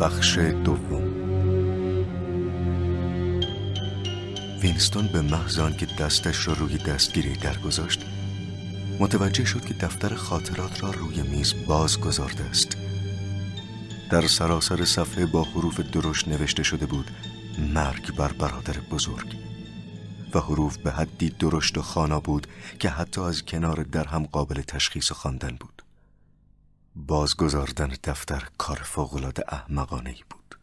بخش دوم. وینستون به محض آن که دستش را روی دستگیری درگذاشت متوجه شد که دفتر خاطرات را روی میز باز گذارده است. در سراسر صفحه با حروف درشت نوشته شده بود مرگ بر برادر بزرگ و حروف به حدی درشت و خوانا بود که حتی از کنار در هم قابل تشخیص و خواندن بود. باز گذاردن دفتر کار فوق‌العاده احمقانه‌ای بود.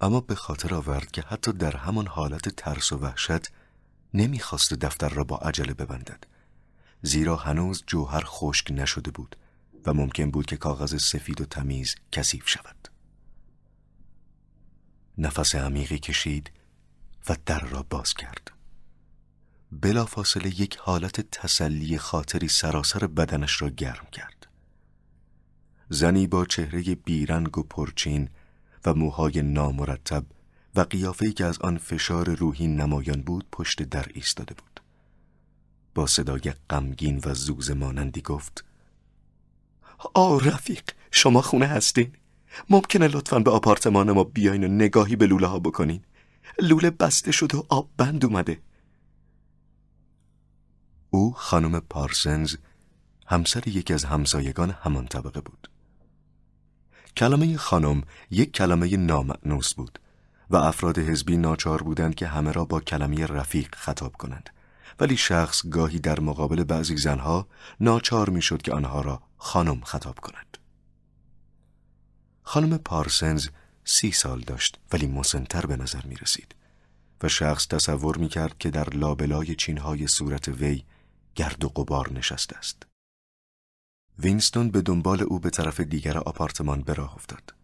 اما به خاطر آورد که حتی در همان حالت ترس و وحشت نمیخواست دفتر را با عجله ببندد، زیرا هنوز جوهر خشک نشده بود و ممکن بود که کاغذ سفید و تمیز کثیف شود. نفس عمیقی کشید و در را باز کرد. بلافاصله یک حالت تسلی خاطری سراسر بدنش را گرم کرد. زنی با چهره بیرنگ و پرچین و موهای نامرتب و قیافه‌ای که از آن فشار روحی نمایان بود پشت در ایستاده بود. با صدای غمگین و زوزه مانندی گفت: رفیق، شما خونه هستین؟ ممکنه لطفاً به آپارتمان ما بیاین و نگاهی به لوله ها بکنین؟ لوله بسته شده و آب بند اومده. او خانم پارسنز، همسر یکی از همسایگان همان طبقه بود. کلمه خانم یک کلمه نامأنوس بود و افراد حزبی ناچار بودند که همه را با کلمه رفیق خطاب کنند، ولی شخص گاهی در مقابل بعضی زنها ناچار می شد که آنها را خانم خطاب کند. خانم پارسنز 30 سال داشت ولی مسن‌تر به نظر می رسید و شخص تصور می کرد که در لابلای چینهای صورت وی گرد و غبار نشسته است. وینستون به دنبال او به طرف دیگر آپارتمان به راه افتاد.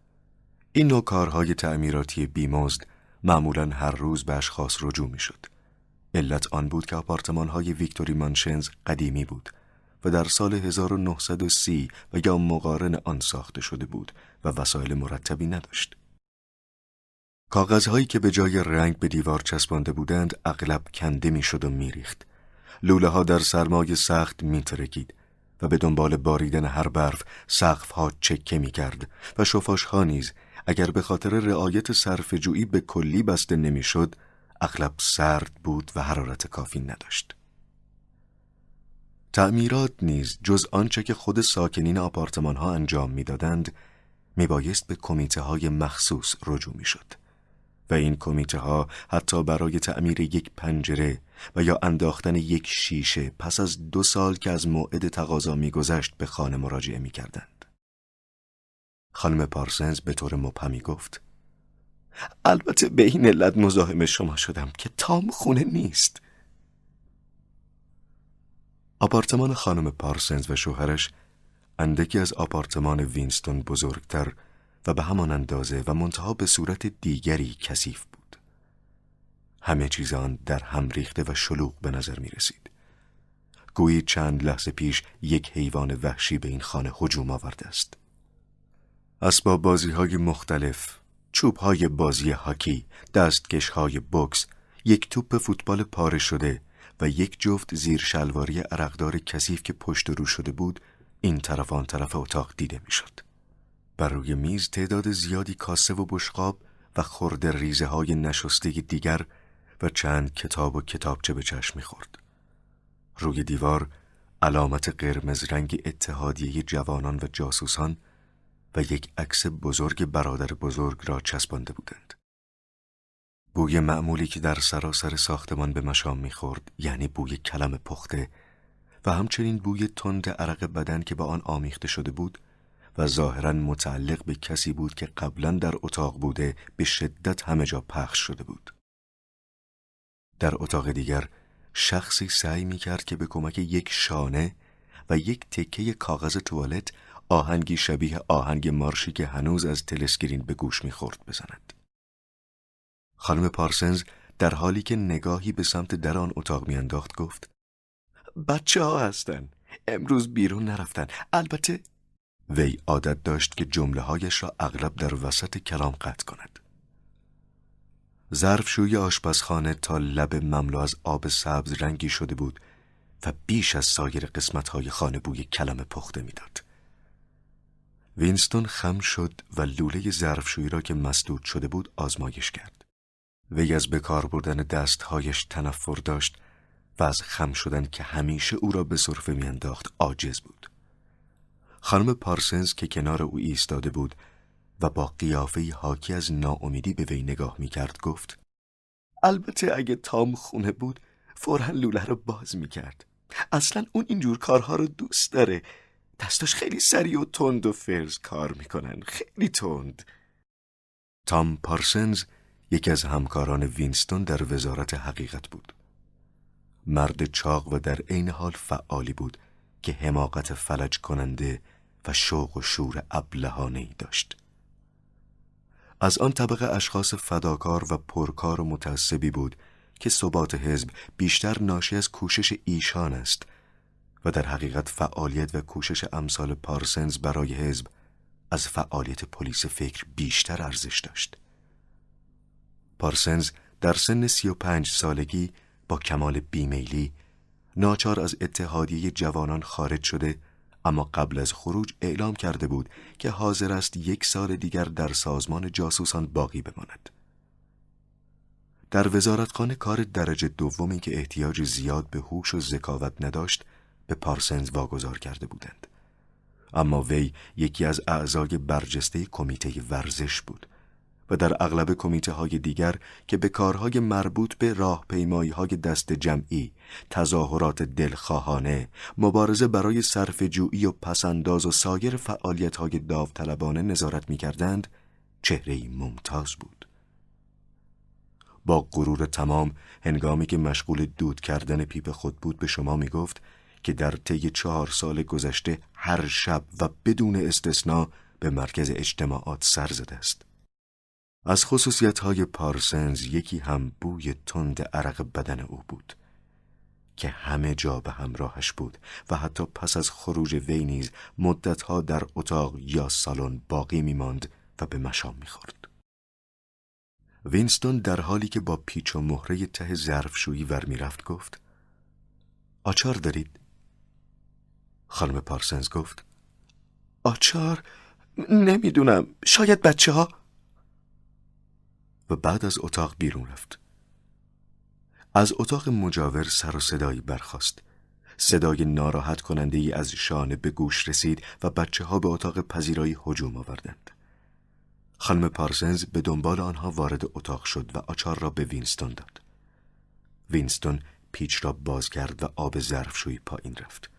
این نوع کارهای تعمیراتی بی‌مزد معمولاً هر روز به اشخاص رجوع می‌شد. علت آن بود که آپارتمان‌های ویکتوری مانشنز قدیمی بود و در سال 1930 و یا مقارن آن ساخته شده بود و وسایل مرتبی نداشت. کاغذهایی که به جای رنگ به دیوار چسبانده بودند اغلب کنده می‌شد و می‌ریخت. لوله‌ها در سرمای سخت می‌ترکید و به دنبال باریدن هر برف سقف‌ها چکه می‌کرد و شفاش‌ها نیز اگر به خاطر رعایت صرفه‌جویی به کلی بسته نمی‌شد اغلب سرد بود و حرارت کافی نداشت. تعمیرات نیز جز آنچه که خود ساکنین آپارتمان‌ها انجام می‌دادند میبایست به کمیته‌های مخصوص رجوع می‌شد و این کمیته‌ها حتی برای تعمیر یک پنجره و یا انداختن یک شیشه پس از 2 سال که از موعد تقاضا می‌گذشت به خانه مراجعه می‌کردند. خانم پارسنز به طور مبهمی گفت: البته به این علت مزاحم شما شدم که تام خونه نیست. آپارتمان خانم پارسنز و شوهرش اندکی از آپارتمان وینستون بزرگتر و به همان اندازه و منتها به صورت دیگری کثیف بود. همه چیز آن در هم ریخته و شلوغ به نظر می رسید. گویی چند لحظه پیش یک حیوان وحشی به این خانه هجوم آورده است. اسباب بازی‌های مختلف، چوب‌های بازی هاکی، دستکش‌های بوکس، یک توپ فوتبال پاره شده و یک جفت زیر شلواری عرقدار کثیف که پشت رو شده بود، این طرف آن طرف اتاق دیده می‌شد. بر روی میز تعداد زیادی کاسه و بشقاب و خورده ریزه های نشسته دیگر و چند کتاب و کتابچه به چشم می‌خورد. روی دیوار علامت قرمز رنگ اتحادیه جوانان و جاسوسان و یک عکس بزرگ برادر بزرگ را چسبانده بودند. بوی معمولی که در سراسر ساختمان به مشام می‌خورد، یعنی بوی کلم پخته و همچنین بوی تند عرق بدن که با آن آمیخته شده بود و ظاهراً متعلق به کسی بود که قبلاً در اتاق بوده، به شدت همه جا پخش شده بود. در اتاق دیگر شخصی سعی می‌کرد که به کمک یک شانه و یک تکه کاغذ توالت آهنگی شبیه آهنگ مارشی که هنوز از تلسکرین به گوش می‌خورد بزند. خانم پارسنز در حالی که نگاهی به سمت در آن اتاق می‌انداخت گفت: بچه‌ها هستن، امروز بیرون نرفتن. البته وی عادت داشت که جمله‌هایش را اغلب در وسط کلام قطع کند. ظرفشوی آشپزخانه تا لب مملو از آب سبز رنگی شده بود و بیش از سایر قسمت‌های خانه بوی کلم پخته می‌داد. وینستون خم شد و لوله ظرفشویی را که مسدود شده بود آزمایش کرد. وی از بکار بردن دستهایش تنفر داشت و از خم شدن که همیشه او را به صرفه میانداخت عاجز بود. خانم پارسنز که کنار او ایستاده بود و با قیافه‌ای حاکی از ناامیدی به وی نگاه می‌کرد گفت: البته اگه تام خونه بود فوراً لوله را باز می‌کرد. اصلاً اون اینجور کارها رو دوست داره. دستاش خیلی سریع و تند و فرز کار میکنن، خیلی تند. تام پارسنز یکی از همکاران وینستون در وزارت حقیقت بود. مرد چاق و در عین حال فعالی بود که حماقت فلج کننده و شوق و شور ابلهانه‌ای داشت. از آن طبقه اشخاص فداکار و پرکار و متعصبی بود که ثبات حزب بیشتر ناشی از کوشش ایشان است و در حقیقت فعالیت و کوشش امثال پارسنز برای حزب از فعالیت پلیس فکر بیشتر ارزش داشت. پارسنز در سن 35 سالگی با کمال بیمیلی ناچار از اتحادیه جوانان خارج شده، اما قبل از خروج اعلام کرده بود که حاضر است 1 سال دیگر در سازمان جاسوسان باقی بماند. در وزارتخانه کار درجه دومی که احتیاج زیاد به هوش و ذکاوت نداشت به پارسنز واگذار کرده بودند، اما وی یکی از اعضای برجسته کمیته ورزش بود و در اغلب کمیته های دیگر که به کارهای مربوط به راهپیمایی های دست جمعی، تظاهرات دلخواهانه، مبارزه برای صرفه‌جویی و پسنداز و سایر فعالیت های داوطلبانه نظارت می کردند، چهره‌ای ممتاز بود. با غرور تمام هنگامی که مشغول دود کردن پیپ خود بود به شما می گفت که در طی 4 سال گذشته هر شب و بدون استثنا به مرکز اجتماعات سر زده است. از خصوصیت‌های پارسنز یکی هم بوی تند عرق بدن او بود که همه جا به همراهش بود و حتی پس از خروج وی نیز مدت‌ها در اتاق یا سالن باقی می‌ماند و به مشام می‌خورد. وینستون در حالی که با پیچ و مهره ته ظرفشویی ور می‌رفت گفت: آچار دارید؟ خانم پارسنز گفت: آچار؟ نمیدونم، شاید بچه‌ها. و بعد از اتاق بیرون رفت. از اتاق مجاور سر و صدایی برخاست. صدای ناراحت کننده ای از شانه به گوش رسید و بچه‌ها به اتاق پذیرایی هجوم آوردند. خانم پارسنز به دنبال آنها وارد اتاق شد و آچار را به وینستون داد. وینستون پیچ را باز کرد و آب ظرفشویی پایین رفت.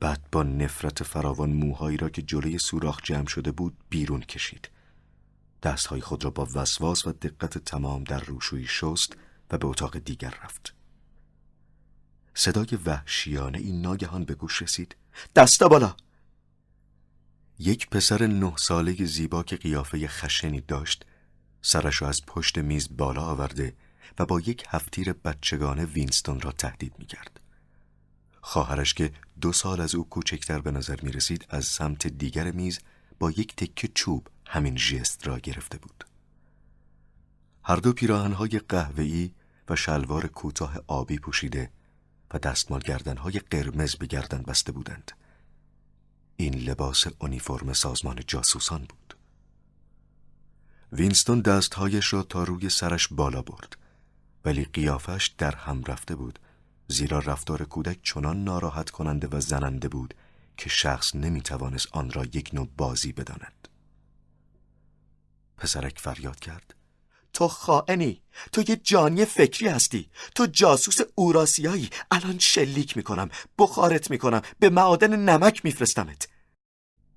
بعد با نفرت فراوان موهایی را که جلوی سوراخ جمع شده بود بیرون کشید. دستهای خود را با وسواس و دقت تمام در روشویی شست و به اتاق دیگر رفت. صدای وحشیانه این ناگهان به گوش رسید: دستا بالا! یک پسر 9 ساله زیبا که قیافه خشنی داشت سرش را از پشت میز بالا آورده و با یک هفتیر بچگانه وینستون را تهدید می کرد. خواهرش که 2 سال از او کوچکتر به نظر می رسید از سمت دیگر میز با یک تکه چوب همین ژست را گرفته بود. هر دو پیراهن‌های قهوه‌ای و شلوار کوتاه آبی پوشیده و دستمال گردن‌های قرمز به گردن بسته بودند. این لباس اونیفرم سازمان جاسوسان بود. وینستون دست‌هایش را تا روی سرش بالا برد، ولی قیافش در هم رفته بود، زیرا رفتار کودک چنان ناراحت کننده و زننده بود که شخص نمی‌توانست آن را یک نوع بازی بداند. پسرک فریاد کرد: تو خائنی! تو یه جانی فکری هستی! تو جاسوس اوراسیایی! الان شلیک میکنم، بخارت میکنم، به معادن نمک میفرستمت!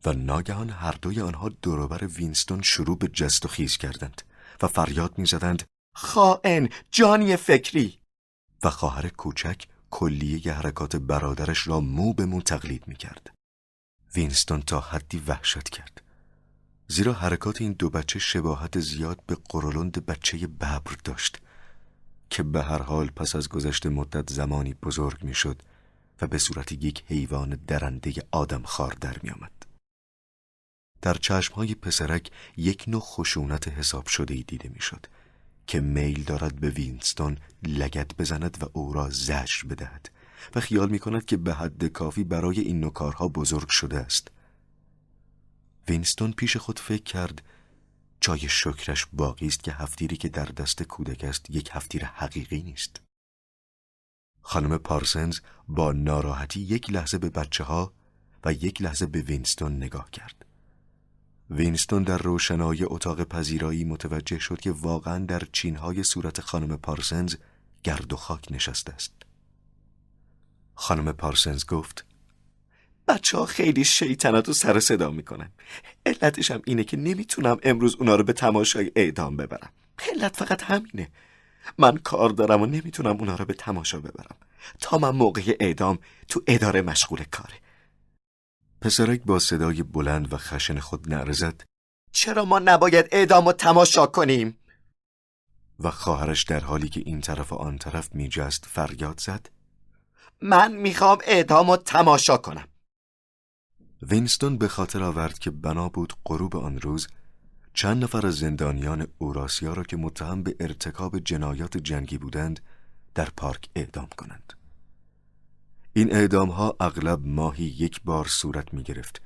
و ناگهان هر دوی آنها دوروبر وینستون شروع به جست و خیز کردند و فریاد میزدند: خائن! جانی فکری! و خواهر کوچک کلیه حرکات برادرش را مو به مو تقلید میکرد. وینستون تا حدی وحشت کرد، زیرا حرکات این دو بچه شباهت زیاد به قرولند بچه ببر داشت که به هر حال پس از گذشت مدت زمانی بزرگ می شد و به صورت یک حیوان درنده آدم خوار در می آمد. در چشمهای پسرک یک نوع خشونت حساب شده‌ای دیده می شد که میل دارد به وینستون لگد بزند و او را زجر بدهد و خیال می کند که به حد کافی برای این نوع کارها بزرگ شده است. وینستون پیش خود فکر کرد جای شکرش باقی است که هفتیری که در دست کودک است یک هفتیر حقیقی نیست. خانم پارسنز با ناراحتی یک لحظه به بچه ها و یک لحظه به وینستون نگاه کرد. وینستون در روشنایی اتاق پذیرایی متوجه شد که واقعا در چینهای صورت خانم پارسنز گرد و خاک نشسته است. خانم پارسنز گفت بچه ها خیلی شیطنت و سر صدا میکنن. علتش هم اینه که نمیتونم امروز اونا رو به تماشای اعدام ببرم. علت فقط همینه. من کار دارم و نمیتونم اونا رو به تماشا ببرم. تا من موقع اعدام تو اداره مشغول کاره. پسرک با صدای بلند و خشن خود نعره زد چرا ما نباید اعدام رو تماشا کنیم؟ و خواهرش در حالی که این طرف و آن طرف میجست فریاد زد من میخوام اعدام رو تماشا کنم. وینستون به خاطر آورد که بنا بود غروب آن روز چند نفر از زندانیان اوراسیا را که متهم به ارتکاب جنایات جنگی بودند در پارک اعدام کنند. این اعدام ها اغلب ماهی یک بار صورت می گرفت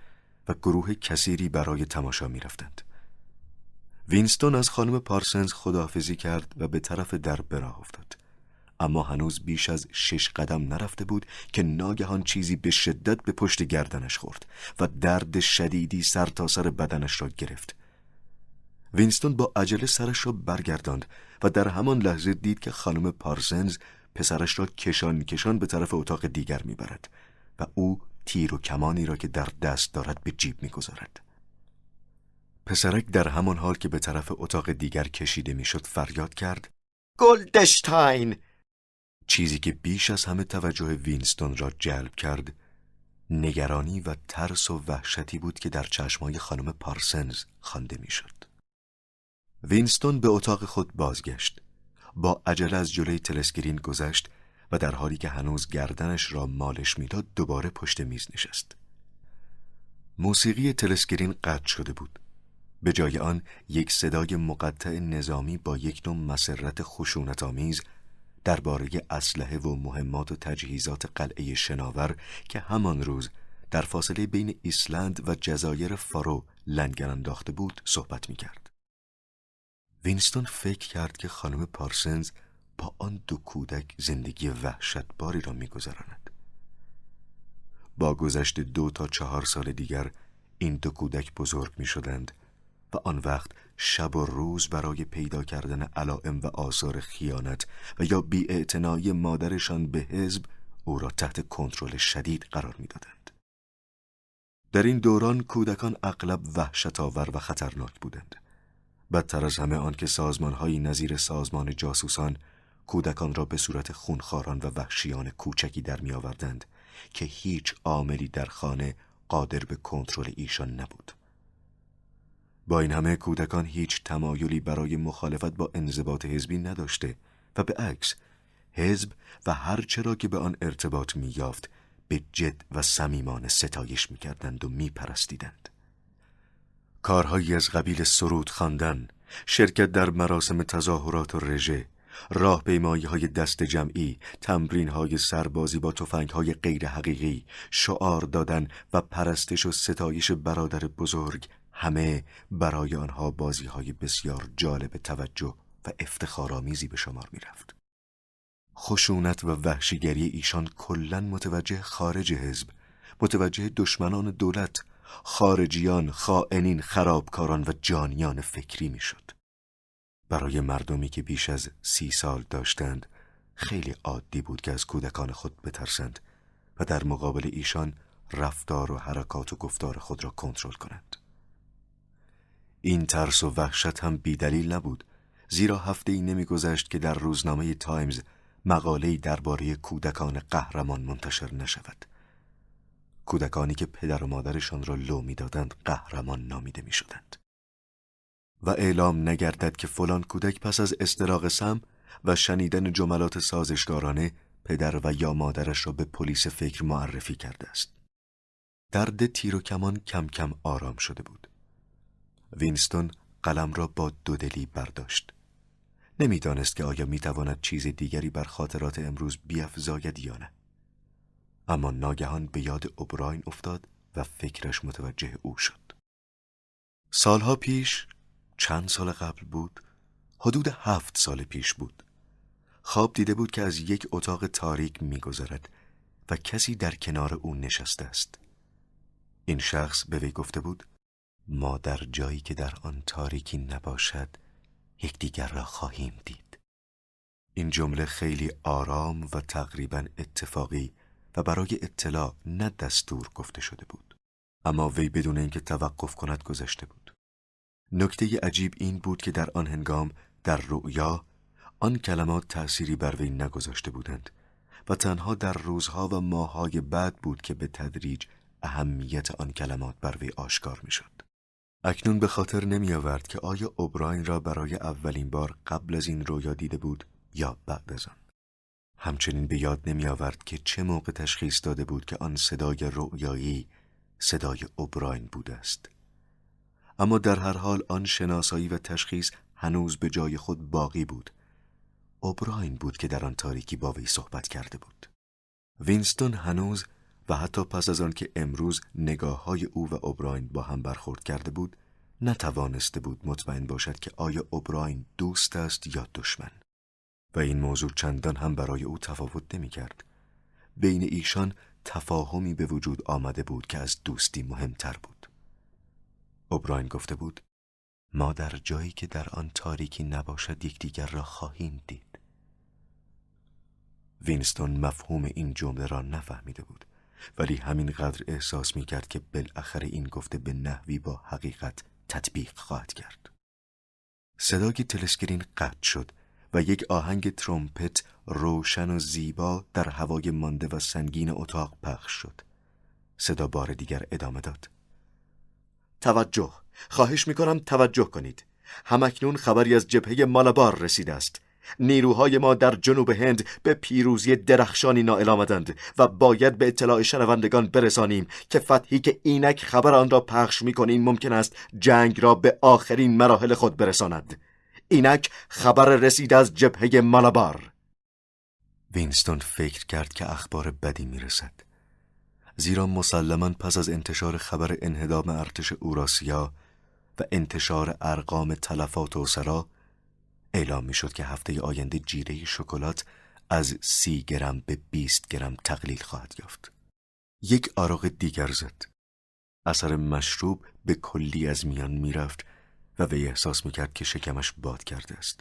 و گروه کثیری برای تماشا می رفتند. وینستون از خانم پارسنز خداحافظی کرد و به طرف در براه افتاد. اما هنوز بیش از 6 قدم نرفته بود که ناگهان چیزی به شدت به پشت گردنش خورد و درد شدیدی سر تا سر بدنش را گرفت. وینستون با عجله سرش را برگرداند و در همان لحظه دید که خانم پارسنز پسرش را کشان کشان به طرف اتاق دیگر میبرد و او تیر و کمانی را که در دست دارد به جیب میگذارد. پسرک در همان حال که به طرف اتاق دیگر کشیده میشد فریاد کرد گلدشتاین. چیزی که بیش از همه توجه وینستون را جلب کرد نگرانی و ترس و وحشتی بود که در چشمای خانم پارسنز خوانده میشد. وینستون به اتاق خود بازگشت. با عجله از جلوی تلسکرین گذشت و در حالی که هنوز گردنش را مالش میداد دوباره پشت میز نشست. موسیقی تلسکرین قطع شده بود. به جای آن یک صدای مقطع نظامی با یک نوع مسرت خشونت‌آمیز درباره اسلحه و مهمات و تجهیزات قلعه شناور که همان روز در فاصله بین ایسلند و جزایر فارو لنگر انداخته بود صحبت می‌کرد. وینستون فکر کرد که خانم پارسنز با آن دو کودک زندگی وحشتباری را می‌گذراند. با گذشت 2 تا 4 سال دیگر این دو کودک بزرگ می‌شدند و آن وقت شب و روز برای پیدا کردن علائم و آثار خیانت و یا بی‌اعتنایی مادرشان به حزب او را تحت کنترل شدید قرار می‌دادند. در این دوران کودکان اغلب وحشت‌آور و خطرناک بودند. بدتر از همه آن که سازمان‌هایی نظیر سازمان جاسوسان کودکان را به صورت خونخواران و وحشیان کوچکی در می‌آوردند که هیچ عاملی در خانه قادر به کنترل ایشان نبود. با این همه کودکان هیچ تمایلی برای مخالفت با انضباط حزبی نداشته و به عکس حزب و هر چرا که به آن ارتباط می‌یافت به جد و صمیمانه ستایش می‌کردند و می‌پرستیدند. کارهایی از قبیل سرود خواندن، شرکت در مراسم تظاهرات و رژه، راهپیمایی‌های دست جمعی، تمرین‌های سربازی با تفنگ‌های غیر حقیقی، شعار دادن و پرستش و ستایش برادر بزرگ، همه برای آنها بازی‌های بسیار جالب توجه و افتخارآمیزی به شمار می‌رفت. خشونت و وحشیگری ایشان کلاً متوجه خارج حزب، متوجه دشمنان دولت، خارجیان، خائنین، خرابکاران و جانیان فکری می شد. برای مردمی که بیش از 30 سال داشتند خیلی عادی بود که از کودکان خود بترسند و در مقابل ایشان رفتار و حرکات و گفتار خود را کنترل کنند. این ترس و وحشت هم بیدلیل نبود، زیرا هفته‌ای نمی‌گذشت که در روزنامه تایمز مقاله‌ای درباره کودکان قهرمان منتشر نشود. کودکانی که پدر و مادرشان را لو می دادند قهرمان نامیده می شدند. و اعلام نگردد که فلان کودک پس از استراق سم و شنیدن جملات سازشدارانه پدر و یا مادرش را به پلیس فکر معرفی کرده است. درد تیر و کمان کم کم آرام شده بود. وینستون قلم را با دودلی برداشت. نمی دانست که آیا می تواند چیز دیگری بر خاطرات امروز بیفزاید یا نه. اما ناگهان به یاد اوبراین افتاد و فکرش متوجه او شد. سالها پیش، چند سال قبل بود، حدود 7 سال پیش بود. خواب دیده بود که از یک اتاق تاریک می‌گذرد و کسی در کنار او نشسته است. این شخص به وی گفته بود: ما در جایی که در آن تاریکی نباشد، یکدیگر را خواهیم دید. این جمله خیلی آرام و تقریباً اتفاقی و برای اطلاع نه دستور گفته شده بود. اما وی بدون اینکه توقف کند گذشته بود. نکته عجیب این بود که در آن هنگام در رؤیا آن کلمات تأثیری بر وی نگذاشته بودند و تنها در روزها و ماه‌های بعد بود که به تدریج اهمیت آن کلمات بر وی آشکار می‌شد. اکنون به خاطر نمی‌آورد که آیا اوبراین را برای اولین بار قبل از این رؤیا دیده بود یا بعد از آن. همچنین به یاد نمی‌آورد که چه موقع تشخیص داده بود که آن صدای رؤیایی صدای اوبراین بوده است. اما در هر حال آن شناسایی و تشخیص هنوز به جای خود باقی بود. اوبراین بود که در آن تاریکی با وی صحبت کرده بود. وینستون هنوز و حتی پس از آن که امروز نگاه‌های او و اوبراین با هم برخورد کرده بود، نتوانسته بود مطمئن باشد که آیا اوبراین دوست است یا دشمن. و این موضوع چندان هم برای او تفاوت نمی‌کرد. بین ایشان تفاهمی به وجود آمده بود که از دوستی مهمتر بود. اوبراین گفته بود: ما در جایی که در آن تاریکی نباشد یکدیگر را خواهیم دید. وینستون مفهوم این جمله را نفهمیده بود، ولی همینقدر احساس می کرد که بالاخره این گفته به نحوی با حقیقت تطبیق خواهد کرد. صدای تلسکرین قطع شد و یک آهنگ ترومپت روشن و زیبا در هوای مانده و سنگین اتاق پخش شد. صدا بار دیگر ادامه داد: توجه، خواهش میکنم توجه کنید. همکنون خبری از جبهه مالابار رسیده است. نیروهای ما در جنوب هند به پیروزی درخشانی نائل آمدند و باید به اطلاع شنوندگان برسانیم که فتحی که اینک خبر آن را پخش میکنیم ممکن است جنگ را به آخرین مراحل خود برساند. اینک خبر رسید از جبهه مالابار. وینستون فکر کرد که اخبار بدی میرسد، زیرا مسلماً پس از انتشار خبر انهدام ارتش اوراسیا و انتشار ارقام تلفات و سرا اعلام می شد که هفته آینده جیره شکلات از 30 گرم به 20 گرم تقلیل خواهد یافت. یک آراغ دیگر زد. اثر مشروب به کلی از میان می رفت و وی احساس می کرد که شکمش باد کرده است.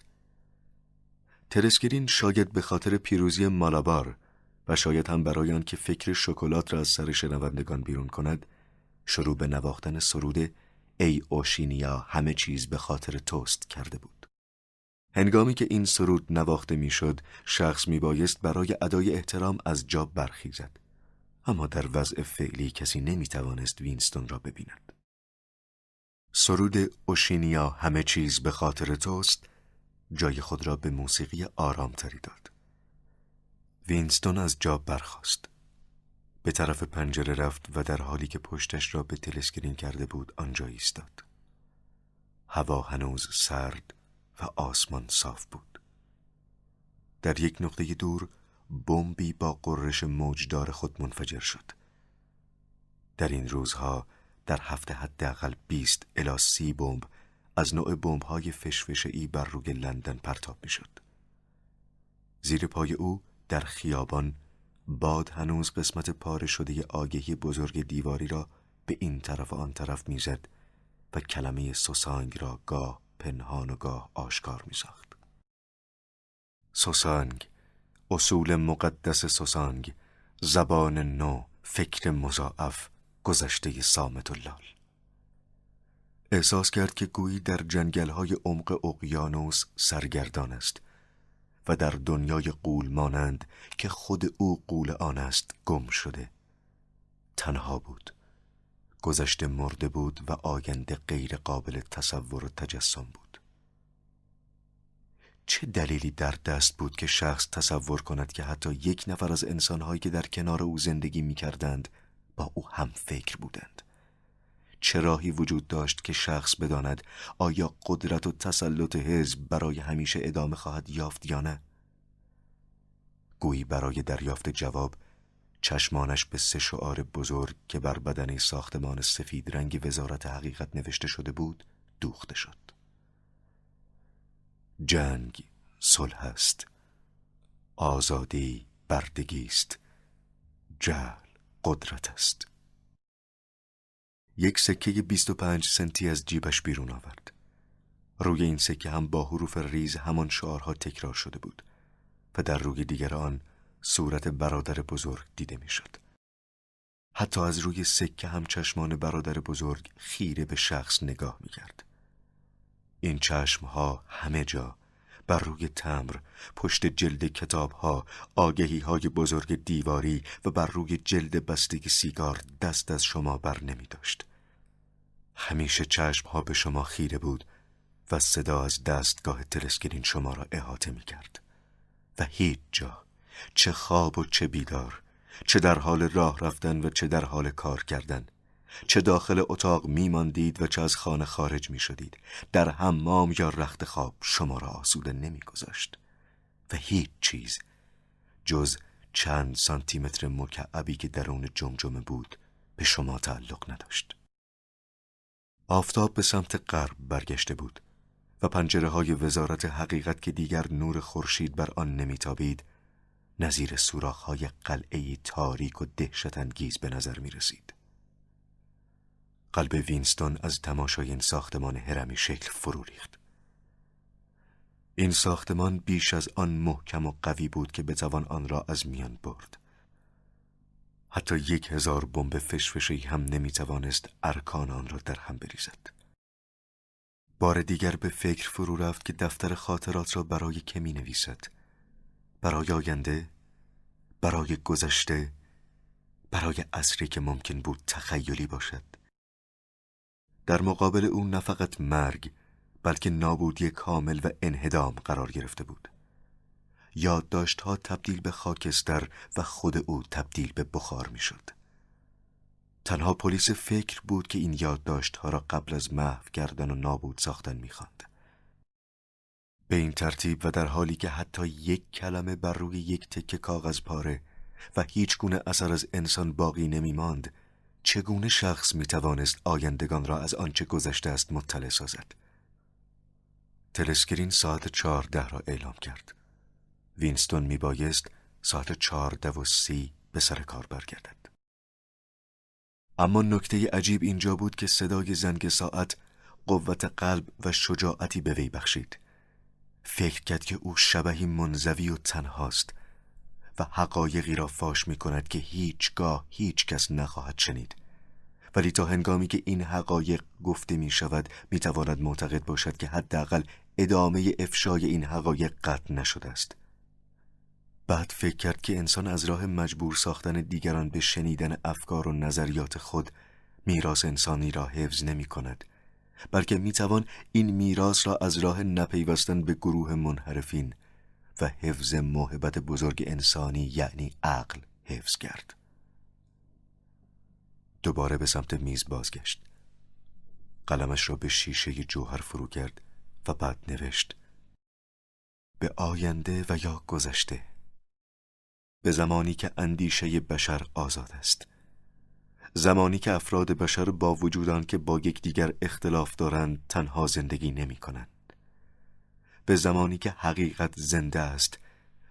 تلسکرین شاید به خاطر پیروزی مالابار و شاید هم برای آن که فکر شکلات را از سر شنوندگان بیرون کند، شروع به نواختن سرود ای اوشینیا همه چیز به خاطر توست کرده بود. هنگامی که این سرود نواخته میشد، شخص میبایست برای ادای احترام از جا برخیزد. اما در وضع فعلی کسی نمیتوانست وینستون را ببیند. سرود اوشینیا همه چیز به خاطر توست جای خود را به موسیقی آرام تری داد. وینستون از جا برخاست. به طرف پنجره رفت و در حالی که پشتش را به تلسکرین کرده بود آنجا ایستاد. هوا هنوز سرد و آسمان صاف بود. در یک نقطه دور بمبی با غرش موجدار خود منفجر شد. در این روزها در هفته حداقل 20 الی 30 بمب از نوع بمب‌های فشفشه‌ای بر روی لندن پرتاب می‌شد. زیر پای او در خیابان باد هنوز قسمت پاره شده آگهی بزرگ دیواری را به این طرف و آن طرف می‌زد و کلمه سوسانگ را گاه پنهان و گاه آشکار می‌ساخت. سوسانگ، اصول مقدس سوسانگ، زبان نو، فکر مضاعف، گذشته صامت و لال. احساس کرد که گویی در جنگل‌های عمق اقیانوس سرگردان است و در دنیای غول مانند که خود او غول آن است گم شده. تنها بود. گذشته مرده بود و آینده غیر قابل تصور و تجسم بود. چه دلیلی در دست بود که شخص تصور کند که حتی یک نفر از انسان‌هایی که در کنار او زندگی می‌کردند با او هم فکر بودند؟ چه راهی وجود داشت که شخص بداند آیا قدرت و تسلط حزب برای همیشه ادامه خواهد یافت یا نه؟ گویی برای دریافت جواب چشمانش به سه شعار بزرگ که بر بدنه ساختمان سفید رنگ وزارت حقیقت نوشته شده بود دوخته شد. جنگ صلح است، آزادی بردگی است، جهل قدرت است. یک سکه 25 سنتی از جیبش بیرون آورد. روی این سکه هم با حروف ریز همان شعارها تکرار شده بود و در روی دیگر آن صورت برادر بزرگ دیده میشد. حتی از روی سکه هم چشمان برادر بزرگ خیره به شخص نگاه میکرد. این چشمها همه جا، بر روی تمبر، پشت جلد کتابها، آگهیهای بزرگ دیواری و بر روی جلد بستگی سیگار دست از شما بر نمی داشت. همیشه چشمها به شما خیره بود و صدا از دستگاه تلسکرین شما را احاطه می کرد. و هیچ جا، چه خواب و چه بیدار، چه در حال راه رفتن و چه در حال کار کردن، چه داخل اتاق می ماندید و چه از خانه خارج می شدید، در حمام یا رخت خواب شما را آسوده نمی گذاشت و هیچ چیز جز چند سانتیمتر مکعبی که درون جمجمه بود به شما تعلق نداشت. آفتاب به سمت غرب برگشته بود و پنجره های وزارت حقیقت که دیگر نور خورشید بر آن نمی تابید نظیر سوراخ های قلعه تاریک و دهشت انگیز به نظر می رسید. قلب وینستون از تماشای این ساختمان هرمی شکل فرو ریخت. این ساختمان بیش از آن محکم و قوی بود که بتوان آن را از میان برد. حتی 1000 بمب فشفشه‌ای هم نمیتوانست ارکان آن را در هم بریزد. بار دیگر به فکر فرو رفت که دفتر خاطرات را برای که می نویسد. برای آینده، برای گذشته، برای عصری که ممکن بود تخیلی باشد. در مقابل او نه فقط مرگ بلکه نابودی کامل و انهدام قرار گرفته بود. یادداشت‌ها تبدیل به خاکستر و خود او تبدیل به بخار می‌شد. تنها پلیس فکر بود که این یادداشت‌ها را قبل از محو کردن و نابود ساختن می‌خواند. به این ترتیب و در حالی که حتی یک کلمه بر روی یک تکه کاغذ پاره و هیچ گونه اثر از انسان باقی نمی‌ماند، چگونه شخص میتوانست آیندگان را از آنچه گذشته است مطلع سازد؟ تلسکرین ساعت 14 را اعلام کرد. وینستون میبایست ساعت 14:30 به سر کار برگردد. اما نکته عجیب اینجا بود که صدای زنگ ساعت قوت قلب و شجاعتی به وی بخشید. فکر کرد که او شبحی منزوی و تنهاست و حقایقی را فاش می کند که هیچگاه هیچ کس نخواهد شنید. ولی تا هنگامی که این حقایق گفته می شود می تواند معتقد باشد که حداقل ادامه افشای این حقایق قطع نشده است. بعد فکر کرد که انسان از راه مجبور ساختن دیگران به شنیدن افکار و نظریات خود میراث انسانی را حفظ نمی کند، بلکه می توان این میراث را از راه نپیوستن به گروه منحرفین و حفظ موهبت بزرگ انسانی یعنی عقل حفظ کرد. دوباره به سمت میز بازگشت. قلمش را به شیشه جوهر فرو کرد و بعد نوشت: به آینده و یا گذشته، به زمانی که اندیشه بشر آزاد است، زمانی که افراد بشر با وجود آنکه با یکدیگر اختلاف دارند تنها زندگی نمی کنند، به زمانی که حقیقت زنده است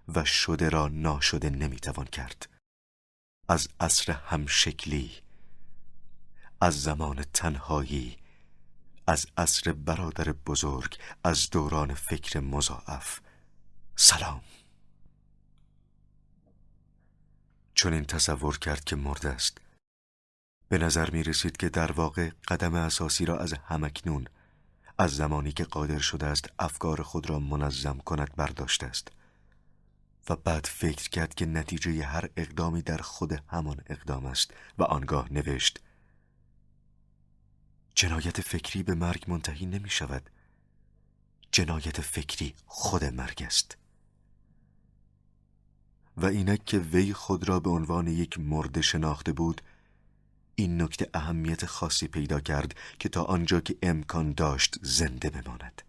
و شده را ناشده نمیتوان کرد، از عصر همشکلی، از زمان تنهایی، از عصر برادر بزرگ، از دوران فکر مضاعف. سلام. چون این تصور کرد که مرده است. به نظر می رسید که در واقع قدم اساسی را از همکنون، از زمانی که قادر شده است افکار خود را منظم کند برداشته است. و بعد فکر کرد که نتیجه هر اقدامی در خود همان اقدام است و آنگاه نوشت: جنایت فکری به مرگ منتهی نمی شود. جنایت فکری خود مرگ است. و اینک که وی خود را به عنوان یک مرده شناخته بود، این نکته اهمیت خاصی پیدا کرد که تا آنجا که امکان داشت زنده بماند.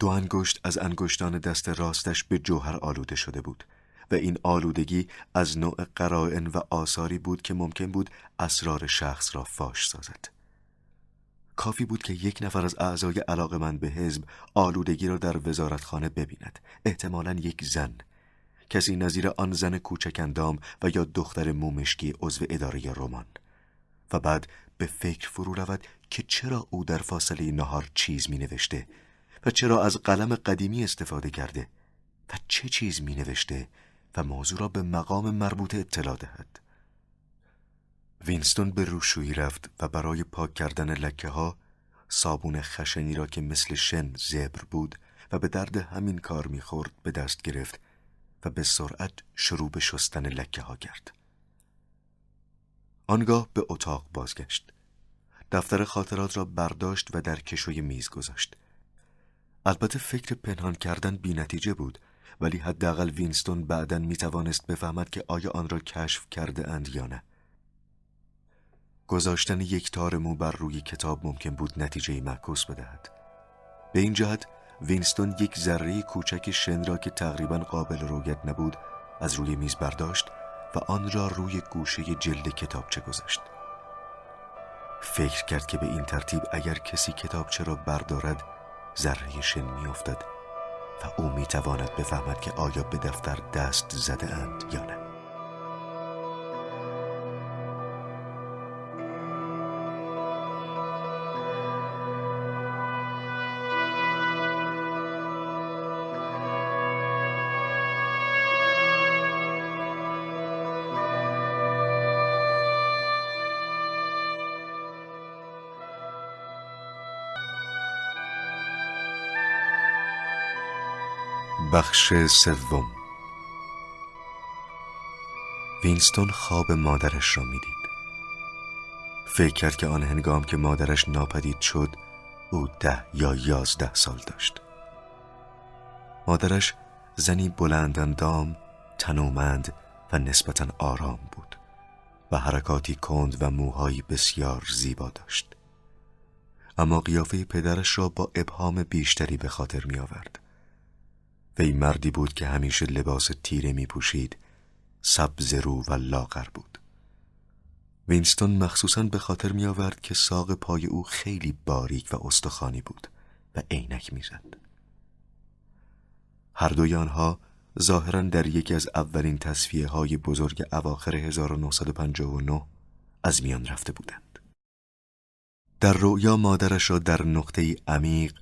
دو انگشت از انگشتان دست راستش به جوهر آلوده شده بود و این آلودگی از نوع قرائن و آثاری بود که ممکن بود اسرار شخص را فاش سازد. کافی بود که یک نفر از اعضای علاقه‌مند به حزب آلودگی را در وزارتخانه ببیند، احتمالاً یک زن، کسی نظیر آن زن کوچک اندام و یا دختر مومشکی عضو اداره رمان. و بعد به فکر فرو رود که چرا او در فاصله نهار چیز می نوشته و چرا از قلم قدیمی استفاده کرده و چه چیز می نوشته و موضوع را به مقام مربوطه اطلاع دهد. وینستون به روشویی رفت و برای پاک کردن لکه ها صابون خشنی را که مثل شن زبر بود و به درد همین کار می خورد به دست گرفت و به سرعت شروع به شستن لکه ها کرد. آنگاه به اتاق بازگشت. دفتر خاطرات را برداشت و در کشوی میز گذاشت. البته فکر پنهان کردن بی نتیجه بود، ولی حداقل وینستون بعداً می توانست بفهمد که آیا آن را کشف کرده اند یا نه. گذاشتن یک تار مو بر روی کتاب ممکن بود نتیجه معکوس بدهد. به این جهت وینستون یک ذره کوچک شن را که تقریباً قابل رویت نبود از روی میز برداشت و آن را روی گوشه جلد کتابچه گذاشت. فکر کرد که به این ترتیب اگر کسی کتابچه را بردارد ذره شن می‌افتد و او می‌تواند بفهمد که آیا به دفتر دست زده اند یا نه. بخش سوم. وینستون خواب مادرش را میدید. فکر کرد که آن هنگام که مادرش ناپدید شد او 10 یا 11 سال داشت. مادرش زنی بلند اندام، تنومند و نسبتاً آرام بود و حرکاتی کند و موهایی بسیار زیبا داشت. اما قیافه پدرش را با ابهام بیشتری به خاطر می آورد. وی مردی بود که همیشه لباس تیره می پوشید، سبز رو و لاغر بود. وینستون مخصوصاً به خاطر می آورد که ساق پای او خیلی باریک و استخوانی بود و عینک می زد. هر دوی آنها ظاهراً در یکی از اولین تصفیه های بزرگ اواخر 1959 از میان رفته بودند. در رؤیا مادرش را در نقطه عمیق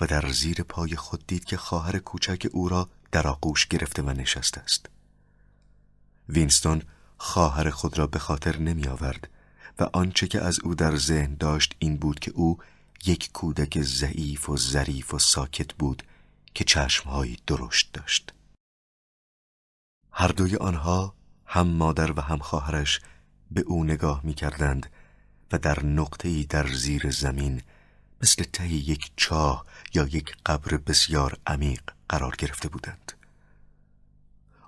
و در زیر پای خود دید که خواهر کوچک او را در آغوش گرفته و نشسته است. وینستون خواهر خود را به خاطر نمی آورد و آنچه که از او در ذهن داشت این بود که او یک کودک ضعیف و ظریف و ساکت بود که چشمهایی درشت داشت. هر دوی آنها، هم مادر و هم خواهرش، به او نگاه می کردند و در نقطه‌ای در زیر زمین مثل ته یک چاه یا یک قبر بسیار عمیق قرار گرفته بودند.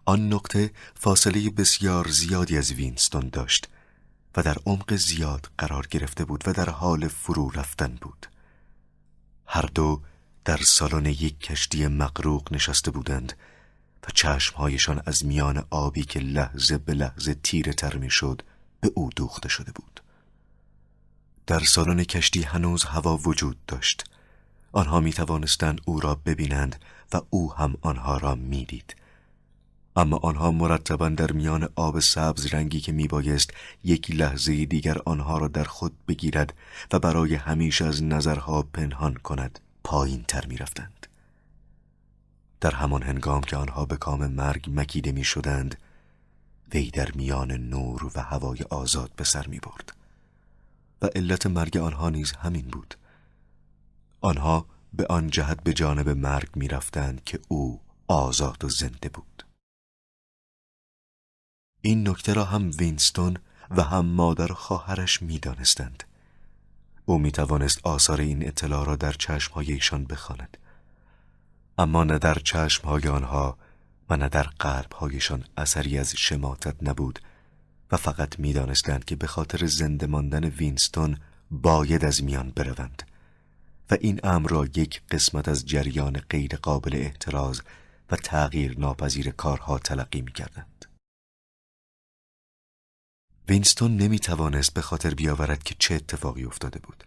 آن نقطه فاصله بسیار زیادی از وینستون داشت و در عمق زیاد قرار گرفته بود و در حال فرو رفتن بود. هر دو در سالن یک کشتی مغرق نشسته بودند و چشمهایشان از میان آبی که لحظه به لحظه تیره تر می شد به او دوخته شده بود. در سالن کشتی هنوز هوا وجود داشت. آنها می توانستند او را ببینند و او هم آنها را می دید. اما آنها مرتباً در میان آب سبز رنگی که می بایست یک لحظه دیگر آنها را در خود بگیرد و برای همیشه از نظرها پنهان کند پایین تر می رفتند. در همان هنگام که آنها به کام مرگ مکیده می شدند، وی در میان نور و هوای آزاد به سر می برد. و علت مرگ آنها نیز همین بود. آنها به آن جهت به جانب مرگ می رفتند که او آزاد و زنده بود. این نکته را هم وینستون و هم مادر و خواهرش می دانستند. او می توانست آثار این اطلاع را در چشمهای ایشان بخواند. اما نه در چشمهای آنها و نه در قلبهایشان اثری از شماتت نبود، و فقط می دانستند که به خاطر زنده ماندن وینستون باید از میان بروند و این امر را یک قسمت از جریان غیر قابل اعتراض و تغییر ناپذیر کارها تلقی می کردند. وینستون نمی توانست به خاطر بیاورد که چه اتفاقی افتاده بود.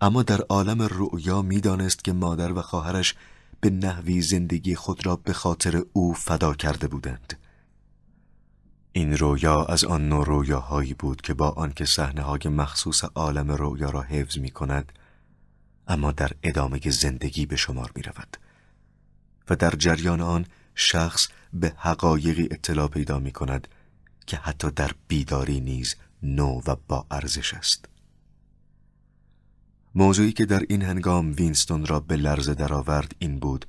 اما در عالم رؤیا می دانست که مادر و خواهرش به نحوی زندگی خود را به خاطر او فدا کرده بودند. این رویا از آن نوع رویاهایی بود که با آنکه صحنه‌های مخصوص عالم رویا را حفظ می‌کند، اما در ادامه زندگی به شمار می‌رود و در جریان آن شخص به حقایقی اطلاع پیدا می‌کند که حتی در بیداری نیز نو و با ارزش است. موضوعی که در این هنگام وینستون را به لرزه درآورد این بود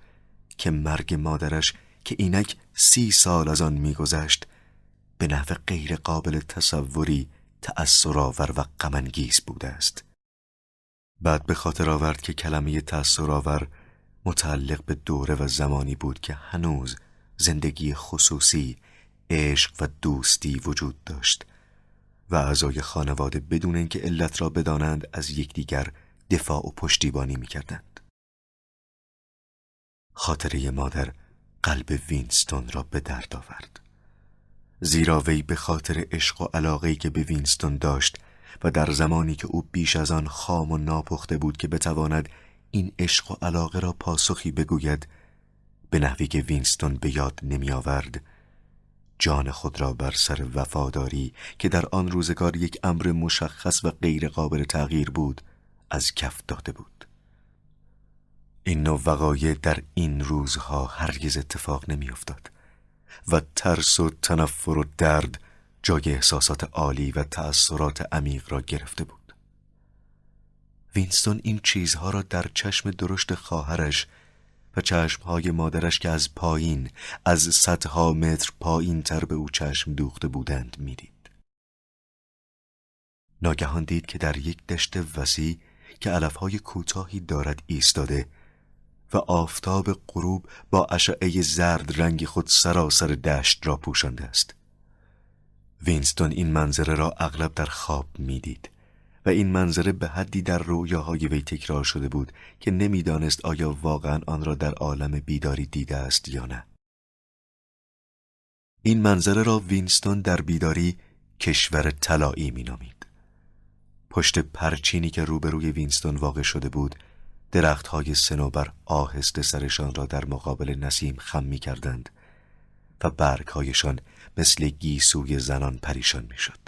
که مرگ مادرش که اینک 30 سال از آن می‌گذشت، به نحو غیر قابل تصوری تأثرآور و غم‌انگیز بوده است. بعد به خاطر آورد که کلمه تأثرآور متعلق به دوره و زمانی بود که هنوز زندگی خصوصی، عشق و دوستی وجود داشت و اعضای خانواده بدون اینکه علت را بدانند از یکدیگر دفاع و پشتیبانی می‌کردند. خاطره مادر قلب وینستون را به درد آورد، زیرا وی به خاطر عشق و علاقه‌ای که به وینستون داشت و در زمانی که او بیش از آن خام و ناپخته بود که بتواند این عشق و علاقه را پاسخی بگوید، به نحوی که وینستون به یاد نمی آورد، جان خود را بر سر وفاداری که در آن روزگار یک امر مشخص و غیر قابل تغییر بود از کف داده بود. این نوع وقایع در این روزها هرگز اتفاق نمی افتاد و ترس و تنفر و درد جای احساسات عالی و تأثرات عمیق را گرفته بود. وینستون این چیزها را در چشم درشت خواهرش و چشمهای مادرش که از پایین، از صدها متر پایین تر به او چشم دوخته بودند میدید. ناگهان دید که در یک دشت وسیع که علفهای کوتاهی دارد ایستاده و آفتاب غروب با اشعه زرد رنگ خود سراسر دشت را پوشانده است. وینستون این منظره را اغلب در خواب میدید و این منظره به حدی در رویاهای وی تکرار شده بود که نمیدانست آیا واقعا آن را در عالم بیداری دیده است یا نه. این منظره را وینستون در بیداری کشور طلایی مینامید. پشت پرچینی که روبروی وینستون واقع شده بود، درخت‌های سنوبر آهسته سرشان را در مقابل نسیم خم می‌کردند و برگ‌هایشان مثل گیسوی زنان پریشان می‌شد.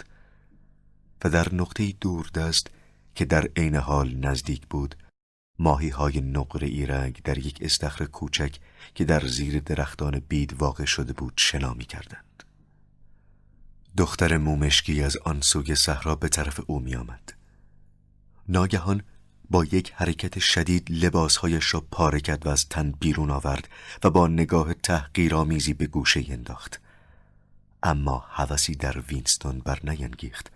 و در نقطه‌ای دوردست که در عین حال نزدیک بود، ماهی‌های نقره‌ای رنگ در یک استخر کوچک که در زیر درختان بید واقع شده بود شنا می‌کردند. دختر مومشکی از آن سوی صحرا به طرف او می‌آمد. ناگهان با یک حرکت شدید لباسهایش را پاره کرد و از تن بیرون آورد و با نگاه تحقیرآمیزی به گوشه انداخت. اما هوسی در وینستون بر نینگیخت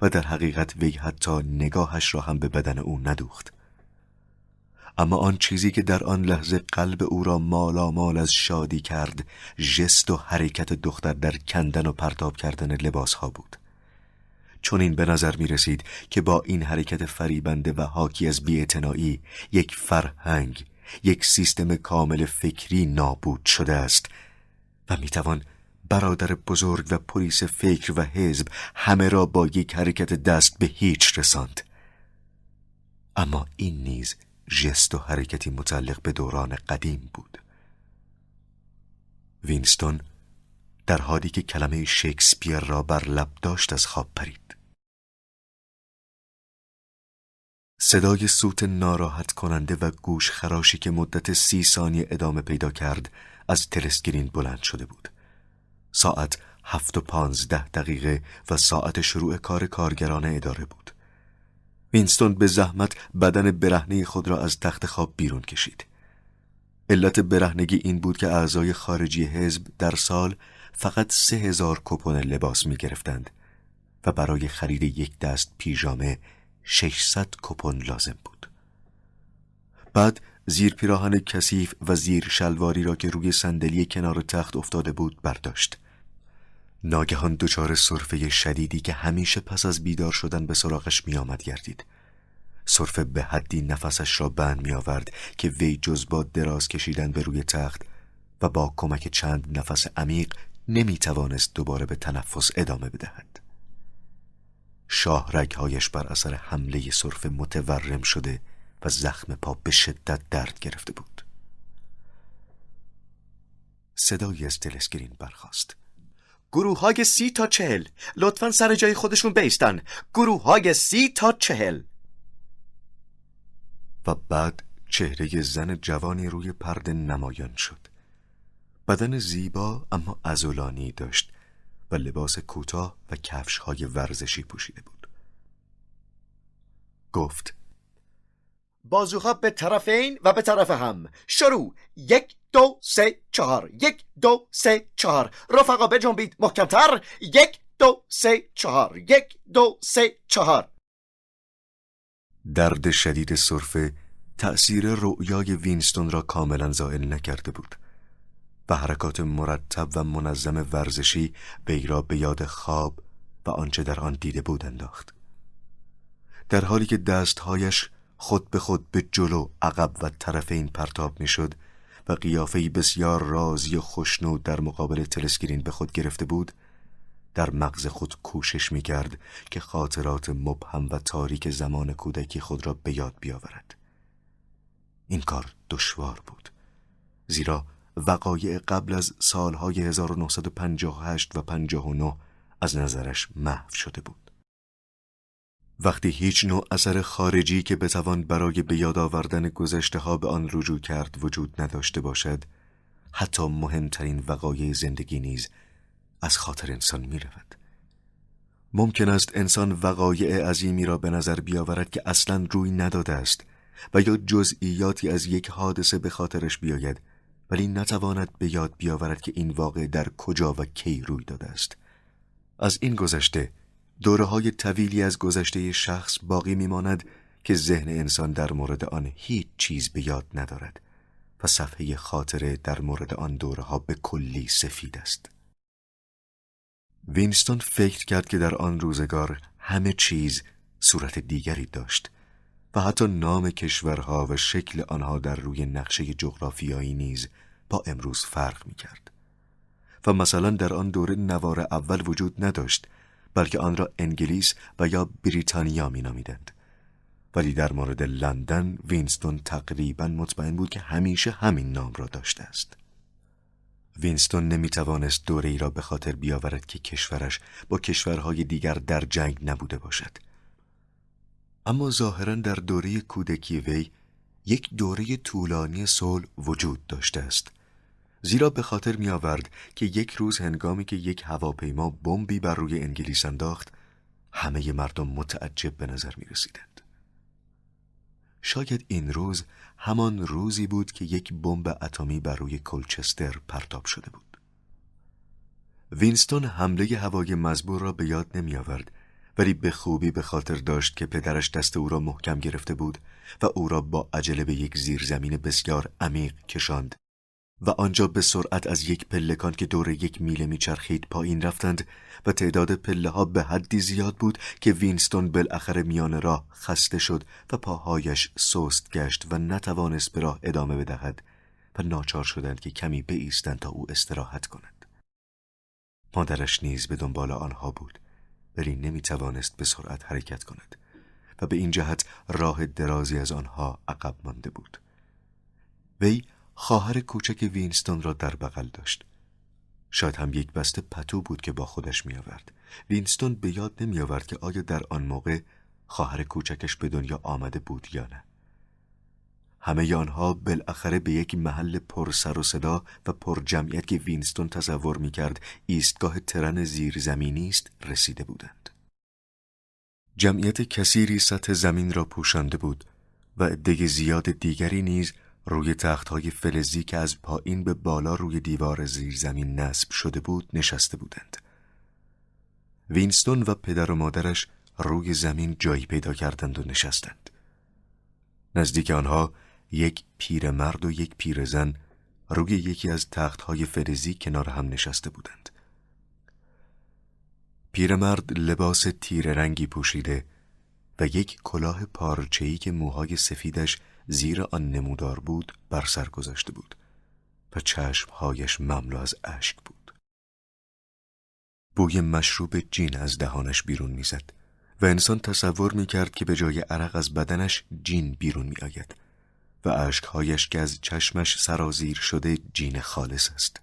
و در حقیقت وی حتی نگاهش را هم به بدن او ندوخت. اما آن چیزی که در آن لحظه قلب او را مالامال از شادی کرد، ژست و حرکت دختر در کندن و پرتاب کردن لباسها بود. چون این به نظر می رسید که با این حرکت فریبنده و حاکی از بی‌اعتنایی یک فرهنگ، یک سیستم کامل فکری نابود شده است و می توان برادر بزرگ و پلیس فکر و حزب همه را با یک حرکت دست به هیچ رساند. اما این نیز ژست و حرکتی متعلق به دوران قدیم بود. وینستون در حالی که کلمه شکسپیر را بر لب داشت از خواب پرید. صدای سوت ناراحت کننده و گوش خراشی که مدت 30 ثانیه ادامه پیدا کرد از تلسکرین بلند شده بود. ساعت 7:15 و ساعت شروع کار کارگران اداره بود. وینستون به زحمت بدن برهنه خود را از تخت خواب بیرون کشید. علت برهنگی این بود که اعضای خارجی حزب در سال فقط 3000 کوپن لباس می گرفتند و برای خرید یک دست پیژامه 600 کوپن لازم بود. بعد زیر پیراهن کثیف و زیر شلواری را که روی صندلی کنار تخت افتاده بود برداشت. ناگهان دچار سرفه شدیدی که همیشه پس از بیدار شدن به سراغش می آمد گردید. سرفه به حدی نفسش را بند می آورد که وی جز با دراز کشیدن به روی تخت و با کمک چند نفس عمیق نمی توانست دوباره به تنفس ادامه بدهد. شاه رگهایش بر اثر حمله سرفه متورم شده و زخم پا به شدت درد گرفته بود. صدایی از تلسکرین برخاست. گروه‌های 30 تا 40 لطفاً سر جای خودشون بایستن. گروه‌های 30 تا 40. و بعد چهره زن جوانی روی پرده نمایان شد. بدن زیبا اما عضلانی داشت و لباس کوتاه و کفش‌های ورزشی پوشیده بود. گفت: بازوها به طرفین و به طرف هم. شروع. 1 2 3 4. 1 2 3 4. رفقا بجنبید محکم‌تر. 1 2 3 4. 1 2 3 4. درد شدید سرفه تأثیر رؤیای وینستون را کاملا زائل نکرده بود و حرکات مرتب و منظم ورزشی وی را به یاد خواب و آنچه در آن دیده بود انداخت، در حالی که دستهایش خود به خود به جلو، عقب و طرفین پرتاب میشد و قیافه‌ای بسیار راضی و خوشنود در مقابل تلسکرین به خود گرفته بود. در مغز خود کوشش می‌کرد که خاطرات مبهم و تاریک زمان کودکی خود را به یاد بیاورد. این کار دشوار بود، زیرا وقایع قبل از سالهای 1958 و 59 از نظرش محو شده بود. وقتی هیچ نوع اثر خارجی که بتوان برای به یاد آوردن گذشته‌ها به آن رجوع کرد وجود نداشته باشد، حتی مهمترین وقایع زندگی نیز از خاطر انسان می رود. ممکن است انسان وقایع عظیمی را به نظر بیاورد که اصلاً روی نداده است و یا جزئیاتی از یک حادثه به خاطرش بیاید، ولی نتواند به یاد بیاورد که این واقع در کجا و کی روی داده است. از این گذشته دوره‌های طویلی از گذشته شخص باقی می‌ماند که ذهن انسان در مورد آن هیچ چیز به یاد ندارد و صفحه خاطره در مورد آن دوره‌ها به کلی سفید است. وینستون فکر کرد که در آن روزگار همه چیز صورت دیگری داشت و حتی نام کشورها و شکل آنها در روی نقشه جغرافیایی نیز با امروز فرق می‌کرد. و مثلا در آن دوره نوار اول وجود نداشت، بلکه آن را انگلیس و یا بریتانیا می‌نامیدند. ولی در مورد لندن وینستون تقریباً مطمئن بود که همیشه همین نام را داشته است. وینستون نمی‌توانست دوره‌ای را به خاطر بیاورد که کشورش با کشورهای دیگر در جنگ نبوده باشد. اما ظاهراً در دوره کودکی وی یک دوره طولانی صلح وجود داشته است، زیرا به خاطر می آورد که یک روز هنگامی که یک هواپیما بمبی بر روی انگلیس انداخت، همه مردم متعجب به نظر می رسیدند. شاید این روز همان روزی بود که یک بمب اتمی بر روی کلچستر پرتاب شده بود. وینستون حمله هوای مزبور را به یاد نمی آورد، ولی به خوبی به خاطر داشت که پدرش دست او را محکم گرفته بود و او را با عجله به یک زیرزمین بسیار عمیق کشاند و آنجا به سرعت از یک پلکان که دور 1 میله میچرخید پایین رفتند و تعداد پله ها به حدی زیاد بود که وینستون بالاخره میان راه خسته شد و پاهایش سست گشت و نتوانست به راه ادامه بدهد و ناچار شدند که کمی بایستند تا او استراحت کند. مادرش نیز به دنبال آنها بود، ولی نمیتوانست به سرعت حرکت کند و به این جهت راه درازی از آنها عقب مانده بود. وی خواهر کوچک وینستون را در بغل داشت. شاید هم یک بسته پتو بود که با خودش می آورد. وینستون به یاد نمی آورد که آیا در آن موقع خواهر کوچکش به دنیا آمده بود یا نه. همه آنها بالاخره به یک محل پر سر و صدا و پر جمعیت که وینستون تصور می کرد ایستگاه ترن زیرزمینی است رسیده بودند. جمعیت کثیری سطح زمین را پوشانده بود و عده زیاد دیگری نیز روی تخت‌های فلزی که از پایین به بالا روی دیوار زیرزمین نصب شده بود نشسته بودند. وینستون و پدر و مادرش روی زمین جایی پیدا کردند و نشستند. نزدیک آنها یک پیرمرد و یک پیرزن روی یکی از تخت‌های فلزی کنار هم نشسته بودند. پیرمرد لباس تیره رنگی پوشیده و یک کلاه پارچه‌ای که موهای سفیدش زیر آن نمودار بود بر سر گذاشته بود و چشمهایش مملو از اشک بود. بوی مشروب جین از دهانش بیرون میزد و انسان تصور میکرد که به جای عرق از بدنش جین بیرون میآید و اشکهایش که از چشمش سرازیر شده جین خالص است.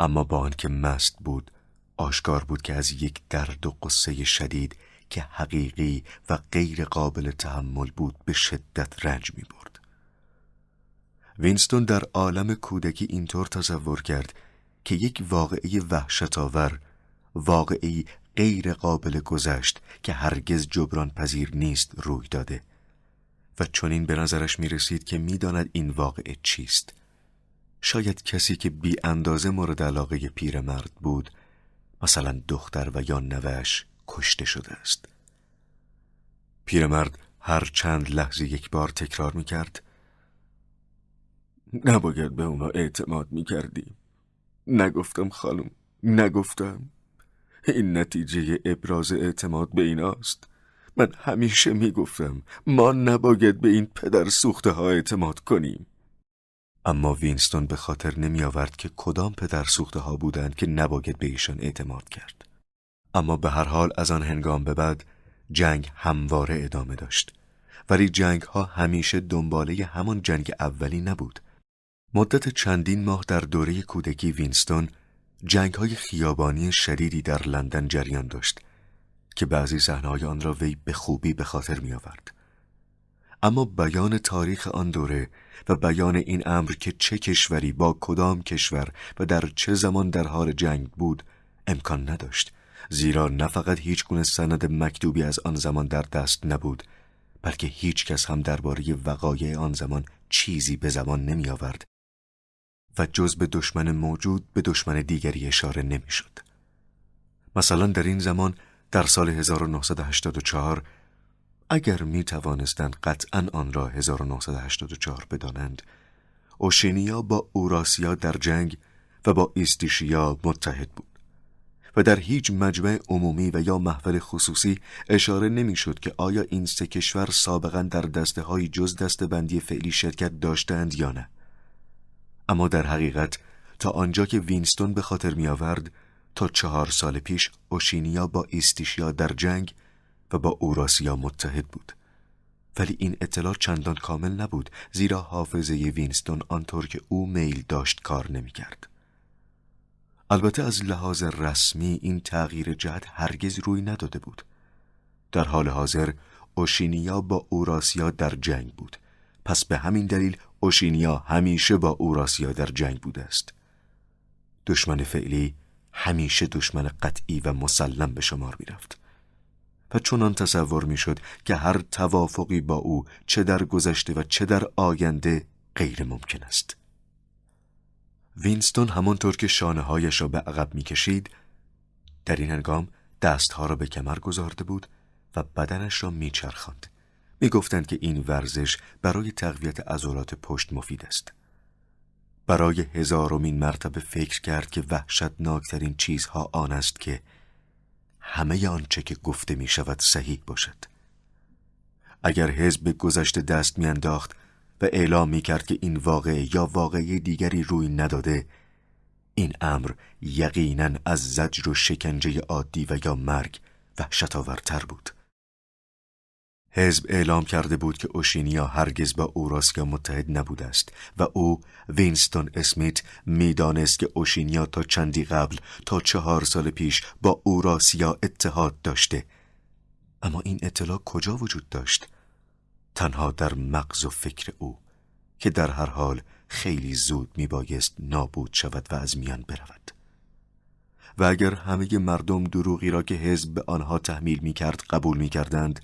اما با آنکه مست بود، آشکار بود که از یک درد و قصه شدید که حقیقی و غیر قابل تحمل بود به شدت رنج می برد. وینستون در عالم کودکی اینطور تصور کرد که یک واقعه وحشت‌آور، واقعی غیر قابل گذشت که هرگز جبران پذیر نیست روی داده و چنین به نظرش می رسید که می داند این واقعه چیست. شاید کسی که بی اندازه مورد علاقه پیرمرد بود، مثلا دختر و یا نوه‌اش، کشته شده است. پیرمرد هر چند لحظه یک بار تکرار می کرد: نباید به اونا اعتماد می کردیم. نگفتم خانم، نگفتم. این نتیجه ابراز اعتماد به ایناست. من همیشه می گفتم ما نباید به این پدر سوخته ها اعتماد کنیم. اما وینستون به خاطر نمی آورد که کدام پدر سوخته ها بودند که نباید به ایشان اعتماد کرد. اما به هر حال از آن هنگام به بعد جنگ همواره ادامه داشت، ولی جنگ ها همیشه دنباله همان جنگ اولی نبود. مدت چندین ماه در دوره کودکی وینستون جنگ های خیابانی شدیدی در لندن جریان داشت که بعضی صحنه های آن را وی به خوبی به خاطر می آورد. اما بیان تاریخ آن دوره و بیان این امر که چه کشوری با کدام کشور و در چه زمان در حال جنگ بود امکان نداشت، زیرا نه فقط هیچ گونه سند مکتوبی از آن زمان در دست نبود، بلکه هیچ کس هم درباره وقایع آن زمان چیزی به زبان نمی آورد و جز به دشمن موجود به دشمن دیگری اشاره نمی شد. مثلا در این زمان در سال 1984 اگر می توانستند قطعاً آن را 1984 بدانند، اوشنیا با اوراسیا در جنگ و با ایستیشیا متحد بود و در هیچ مجمع عمومی و یا محفل خصوصی اشاره نمی‌شد که آیا این سه کشور سابقاً در دسته‌های جز دسته‌بندی فعلی شرکت داشتند یا نه. اما در حقیقت تا آنجا که وینستون به خاطر می‌آورد، تا 4 سال پیش اوشینیا با ایستیشیا در جنگ و با اوراسیا متحد بود. ولی این اطلاع چندان کامل نبود، زیرا حافظه وینستون آنطور که او میل داشت کار نمی‌کرد. البته از لحاظ رسمی این تغییر جهت هرگز روی نداده بود. در حال حاضر اوشینیا با اوراسیا در جنگ بود، پس به همین دلیل اوشینیا همیشه با اوراسیا در جنگ بوده است. دشمن فعلی همیشه دشمن قطعی و مسلم به شمار می رفت و چنان تصور می شد که هر توافقی با او چه در گذشته و چه در آینده غیر ممکن است. وینستون همانطور که شانه‌هایش را به عقب می‌کشید، در این هنگام دست‌ها را به کمر گذارده بود و بدنش را می‌چرخاند. می‌گفتند که این ورزش برای تقویت عضلات پشت مفید است. برای 1000مین مرتبه فکر کرد که وحشتناک‌ترین چیزها آن است که همه آنچه که گفته می‌شود صحیح باشد. اگر حزب به گذشته دست می‌انداخت و اعلام می کرد که این واقعه یا واقعه دیگری روی نداده، این امر یقیناً از زجر و شکنجه عادی و یا مرگ وحشت‌آورتر بود. حزب اعلام کرده بود که اوشینیا هرگز با اوراسیا متحد نبوده است و او وینستون اسمیت می دانست که اوشینیا تا چندی قبل، تا 4 سال پیش، با اوراسیا اتحاد داشته. اما این اطلاع کجا وجود داشت؟ تنها در مغز و فکر او که در هر حال خیلی زود می بایست نابود شود و از میان برود. و اگر همه مردم دروغی را که حزب به آنها تحمیل می کرد قبول می کردند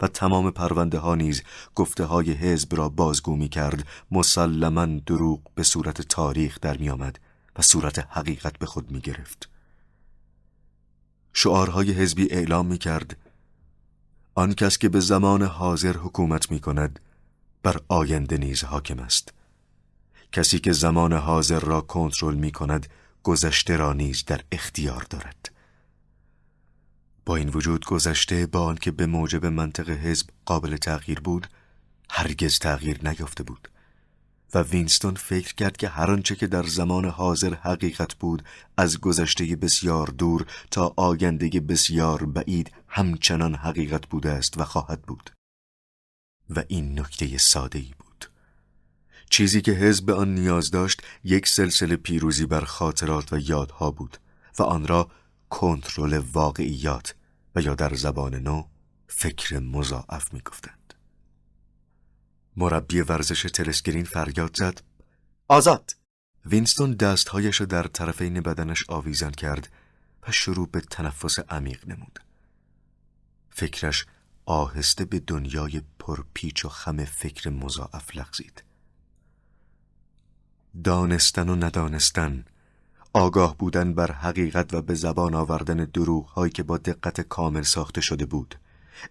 و تمام پرونده ها نیز گفته های حزب را بازگو می کرد، مسلماً دروغ به صورت تاریخ در می آمد و صورت حقیقت به خود می گرفت. شعارهای حزبی اعلام می کرد: آن کس که به زمان حاضر حکومت می کند بر آینده نیز حاکم است. کسی که زمان حاضر را کنترل می کند گذشته را نیز در اختیار دارد. با این وجود گذشته با آن که به موجب منطق حزب قابل تغییر بود، هرگز تغییر نیافته بود و وینستون فکر کرد که هر آنچه که در زمان حاضر حقیقت بود از گذشته بسیار دور تا آینده بسیار بعید همچنان حقیقت بوده است و خواهد بود. و این نکته ساده‌ای بود. چیزی که حزب به آن نیاز داشت یک سلسله پیروزی بر خاطرات و یادها بود و آن را کنترل واقعیات و یا در زبان نو فکر مضاعف می گفتند. مربی ورزش تلسکرین فریاد زد: آزاد! وینستون دستهایش را در طرفین بدنش آویزان کرد و شروع به تنفس عمیق نمود. فکرش آهسته به دنیای پرپیچ و خم فکر مضاعف لغزید. دانستن و ندانستن، آگاه بودن بر حقیقت و به زبان آوردن دروغ هایی که با دقت کامل ساخته شده بود،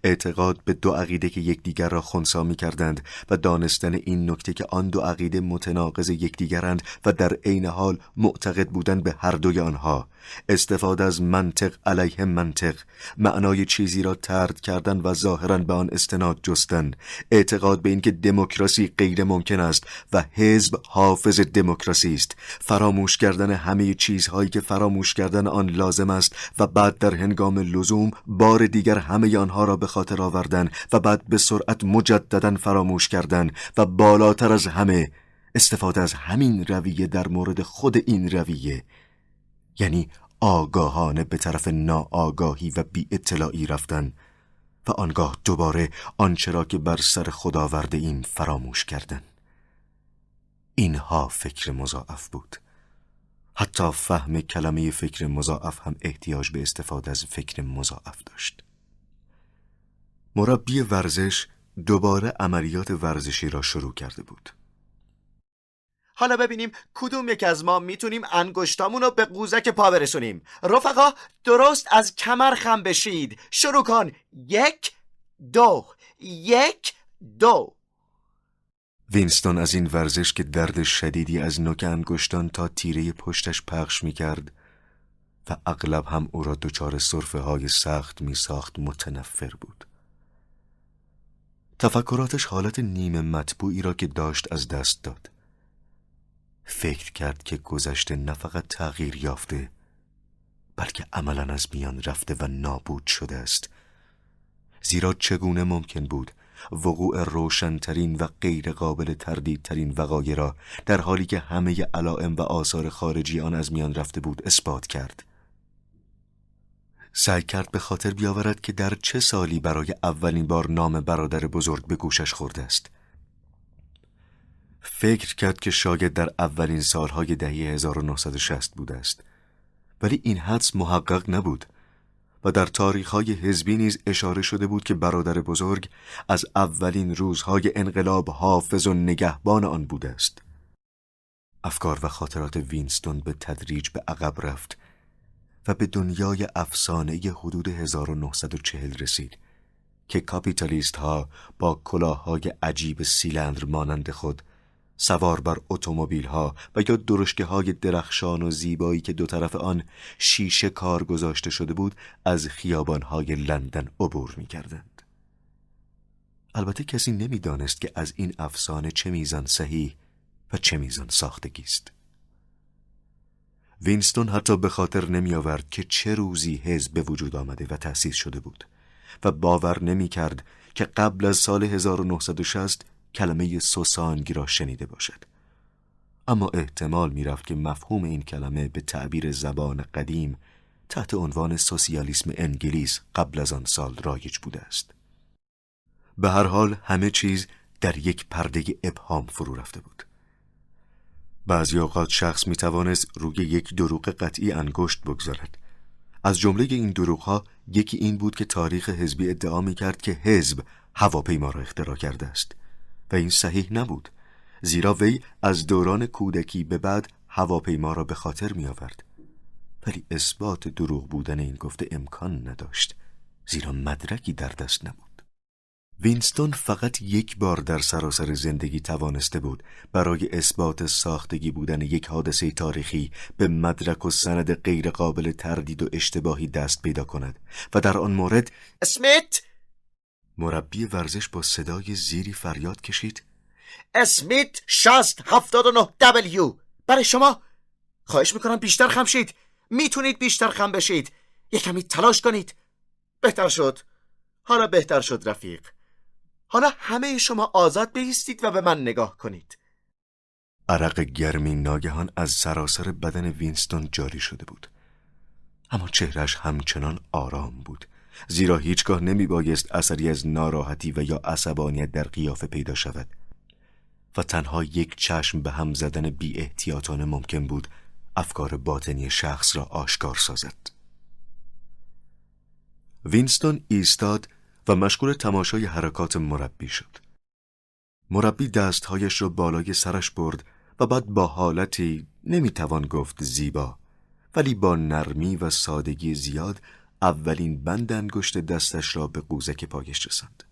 اعتقاد به دو عقیده که یکدیگر را خنثی می‌کردند و دانستن این نکته که آن دو عقیده متناقض یکدیگرند و در عین حال معتقد بودن به هر دوی آنها، استفاده از منطق علیه منطق، معنای چیزی را طرد کردن و ظاهراً به آن استناد جستن، اعتقاد به اینکه دموکراسی غیر ممکن است و حزب حافظ دموکراسی است، فراموش کردن همه چیزهایی که فراموش کردن آن لازم است و بعد در هنگام لزوم بار دیگر همه آنها را به خاطر آوردن و بعد به سرعت مجدداً فراموش کردن و بالاتر از همه استفاده از همین رویه در مورد خود این رویه، یعنی آگاهانه به طرف ناآگاهی و بی اطلاعی رفتن و آنگاه دوباره آنچه را که بر سر خود آورده ایم فراموش کردن. اینها فکر مضاعف بود. حتی فهم کلمه فکر مضاعف هم احتیاج به استفاده از فکر مضاعف داشت. مربی ورزش دوباره عملیات ورزشی را شروع کرده بود. حالا ببینیم کدوم یک از ما میتونیم انگشتامون رو به قوزک پا برسونیم. رفقا درست از کمر خم بشید. شروع کن. 1 2 1 2. وینستون از این ورزش که درد شدیدی از نوک انگشتان تا تیره پشتش پخش میکرد و اغلب هم او را دچار سرفه های سخت میساخت متنفر بود. تفکراتش حالت نیمه مطبوعی را که داشت از دست داد. فکر کرد که گذشته نه فقط تغییر یافته بلکه عملاً از میان رفته و نابود شده است، زیرا چگونه ممکن بود وقوع روشن‌ترین و غیر قابل تردیدترین وقایع را در حالی که همه علائم و آثار خارجی آن از میان رفته بود اثبات کرد؟ سعی کرد به خاطر بیاورد که در چه سالی برای اولین بار نام برادر بزرگ به گوشش خورده است. فکر کرد که شاید در اولین سالهای دهه 1960 بوده است، ولی این حدس محقق نبود و در تاریخ‌های حزبی نیز اشاره شده بود که برادر بزرگ از اولین روزهای انقلاب حافظ و نگهبان آن بوده است. افکار و خاطرات وینستون به تدریج به عقب رفت و به دنیای افسانه حدود 1940 رسید که کاپیتالیست ها با کلاه‌های عجیب سیلندر مانند خود سوار بر اتومبیل‌ها و یا درشکه‌های درخشان و زیبایی که دو طرف آن شیشه کار گذاشته شده بود از خیابان‌های لندن عبور می‌کردند. البته کسی نمی‌دانست که از این افسانه چه میزان صحیح و چه میزان ساختگی است. وینستون حتی به خاطر نمی‌آورد که چه روزی حزب به وجود آمده و تأسیس شده بود و باور نمی‌کرد که قبل از سال 1960 کلمه سوسانگ را شنیده باشد، اما احتمال می‌رفت که مفهوم این کلمه به تعبیر زبان قدیم تحت عنوان سوسیالیسم انگلیس قبل از آن سال رایج بوده است. به هر حال همه چیز در یک پرده ابهام فرو رفته بود. بعضی اوقات شخص می‌توانست روی یک دروغ قطعی انگشت بگذارد. از جمله این دروغ‌ها یکی این بود که تاریخ حزبی ادعا می‌کرد که حزب هواپیما را اختراع کرده است و این صحیح نبود، زیرا وی از دوران کودکی به بعد هواپیما را به خاطر می آورد، ولی اثبات دروغ بودن این گفته امکان نداشت زیرا مدرکی در دست نبود. وینستون فقط یک بار در سراسر زندگی توانسته بود برای اثبات ساختگی بودن یک حادثه تاریخی به مدرک و سند غیر قابل تردید و اشتباهی دست پیدا کند و در آن مورد اسمیت مربی ورزش با صدای زیری فریاد کشید: اسمیت 6079W. برای شما خواهش میکنم بیشتر خم شید. میتونید بیشتر خم بشید، یه کمی تلاش کنید. بهتر شد، حالا بهتر شد رفیق. حالا همه شما آزاد بایستید و به من نگاه کنید. عرق گرمی ناگهان از سراسر بدن وینستون جاری شده بود، اما چهرهش همچنان آرام بود، زیرا هیچگاه نمیبایست اثری از ناراحتی و یا عصبانیت در قیافه پیدا شود و تنها یک چشم به هم زدن بی احتیاطانه ممکن بود افکار باطنی شخص را آشکار سازد. وینستون ایستاد و مشغول تماشای حرکات مربی شد. مربی دستهایش را بالای سرش برد و بعد با حالتی نمیتوان گفت زیبا، ولی با نرمی و سادگی زیاد اولین بند انگشت دستش را به قوزک پایش رساند.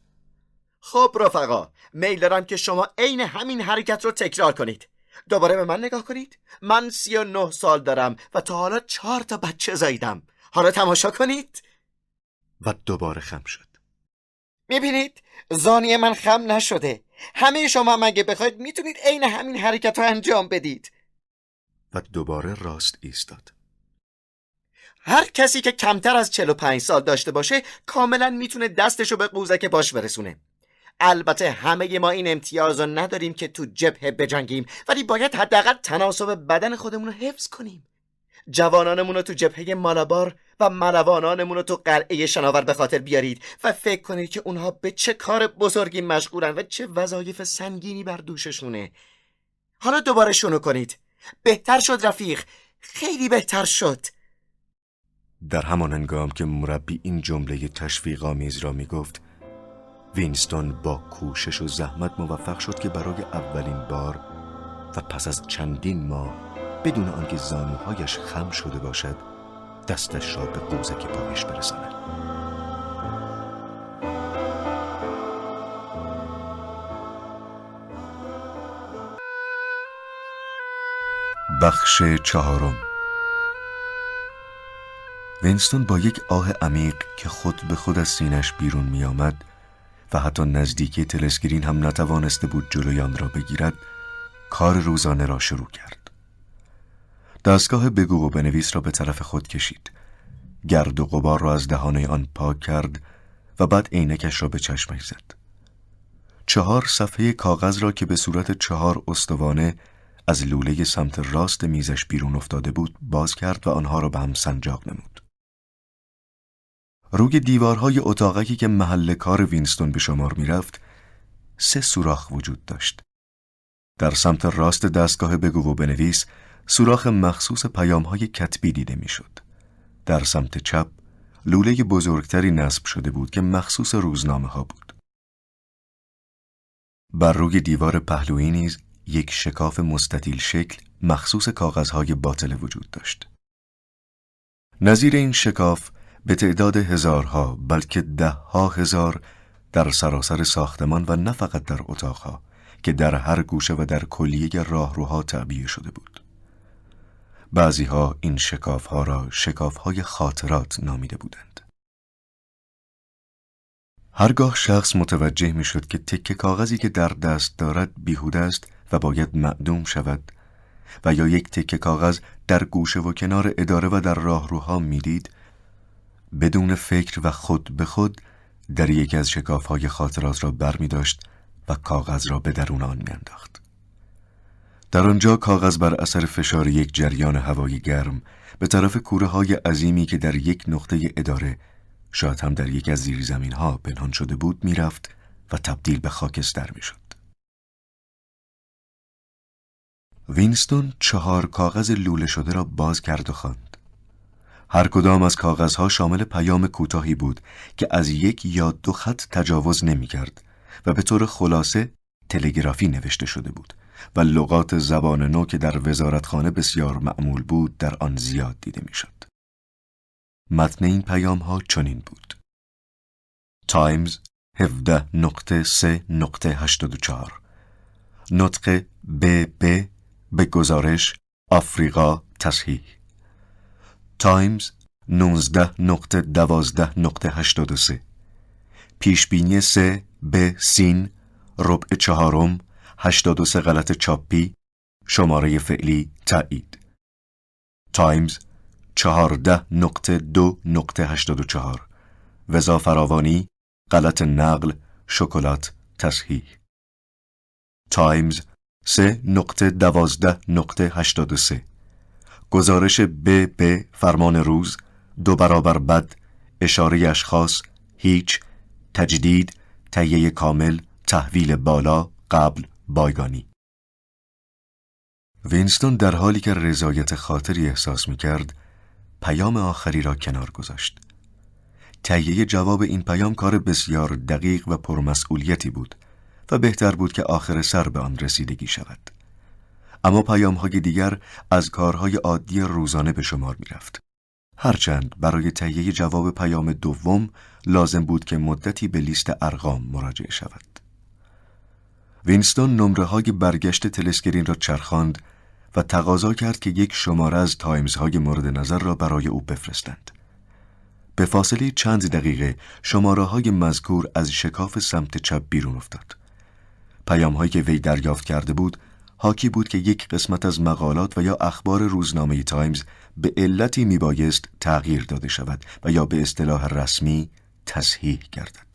خب رفقا، میل دارم که شما عین همین حرکت رو تکرار کنید. دوباره به من نگاه کنید. من 39 سال دارم و تا حالا 4 تا بچه زاییدم. حالا تماشا کنید. و دوباره خم شد. میبینید؟ زانوی من خم نشده. همه شما مگه بخواید میتونید عین همین حرکت رو انجام بدید. و دوباره راست ایستاد. هر کسی که کمتر از 45 سال داشته باشه کاملا میتونه دستشو به قوزک پاش برسونه. البته همه ما این امتیاز رو نداریم که تو جبهه بجنگیم، ولی باید حداقل تناسب بدن خودمون رو حفظ کنیم. جوانانمون رو تو جبهه مالابار و ملوانانمون رو تو قلعه شناور به خاطر بیارید و فکر کنید که اونها به چه کار بزرگی مشغولن و چه وظایف سنگینی بر دوششونه. حالا دوباره شونو کنید. بهتر شد رفیق، خیلی بهتر شد. در همان هنگام که مربی این جمله تشویق‌آمیز را میگفت، وینستون با کوشش و زحمت موفق شد که برای اولین بار و پس از چندین ماه بدون آنکه زانوهایش خم شده باشد دستش را به قوزک پایش برساند. بخش 4. وینستون با یک آه عمیق که خود به خود از سینه‌اش بیرون می آمد و حتی نزدیکی تلسکرین هم نتوانسته بود جلوی آن را بگیرد، کار روزانه را شروع کرد. دستگاه بگو و بنویس را به طرف خود کشید، گرد و غبار را از دهانه آن پاک کرد و بعد عینکش را به چشمش زد. 4 صفحه کاغذ را که به صورت 4 استوانه از لوله سمت راست میزش بیرون افتاده بود باز کرد و آنها را به هم سنجاق نمود. روی دیوارهای اتاقکی که محل کار وینستون به شمار می رفت 3 سوراخ وجود داشت. در سمت راست دستگاه بگو و بنویس سوراخ مخصوص پیامهای کتبی دیده می شد. در سمت چپ لوله بزرگتری نصب شده بود که مخصوص روزنامه ها بود. بر روی دیوار پهلویی نیز یک شکاف مستطیل شکل مخصوص کاغذهای باطل وجود داشت. نظیر این شکاف به تعداد هزارها بلکه 10,000 در سراسر ساختمان و نه فقط در اتاقها که در هر گوشه و در کلیه راهروها تعبیه شده بود. بعضیها این شکافها را شکافهای خاطرات نامیده بودند. هرگاه شخص متوجه می شد که تکه کاغذی که در دست دارد بیهوده است و باید معدوم شود و یا یک تکه کاغذ در گوشه و کنار اداره و در راهروها می دید، بدون فکر و خود به خود در یکی از شکاف‌های خاطرات را برمی داشت و کاغذ را به درون آن می انداخت. در آنجا کاغذ بر اثر فشار یک جریان هوایی گرم به طرف کوره‌های عظیمی که در یک نقطه اداره، شاید هم در یکی از زیرزمین‌ها پنهان شده بود، می رفت و تبدیل به خاکستر می شد. وینستون 4 کاغذ لوله شده را باز کرد و خواند. هر کدام از کاغذها شامل پیام کوتاهی بود که از 1 یا 2 خط تجاوز نمی کرد و به طور خلاصه تلگرافی نوشته شده بود و لغات زبان نو که در وزارتخانه بسیار معمول بود در آن زیاد دیده می شد. متن این پیام ها چنین بود: تایمز 17.3.84، نطق BB به گزارش آفریقا تصحیح. تایمز 19.12.83، پیشبینی 3 به سین ربع 4 83 غلط چاپی شماره فعلی تایید تایمز 14.2.84 وزا فراوانی غلط نقل شکلات تصحیح تایمز 3.12.83 گزارش به فرمان روز 2 برابر بد اشاره اشخاص هیچ تجدید تهیه کامل تحویل بالا قبل بایگانی وینستون در حالی که رضایت خاطری احساس می‌کرد پیام آخری را کنار گذاشت تهیه جواب این پیام کار بسیار دقیق و پرمسئولیتی بود و بهتر بود که آخر سر به آن رسیدگی شود اما پیام‌های دیگر از کارهای عادی روزانه به شمار می‌رفت هرچند برای تهیه جواب پیام دوم لازم بود که مدتی به لیست ارقام مراجعه شود. وینستون نمره‌های برگشت تلسکرین را چرخاند و تقاضا کرد که یک شماره از تایمزهای مورد نظر را برای او بفرستند. به فاصله چند دقیقه شماره‌های مذکور از شکاف سمت چپ بیرون افتاد. پیام‌هایی که وی دریافت کرده بود، حاکی بود که یک قسمت از مقالات و یا اخبار روزنامه تایمز به علتی میبایست تغییر داده شود و یا به اصطلاح رسمی تصحیح گردد.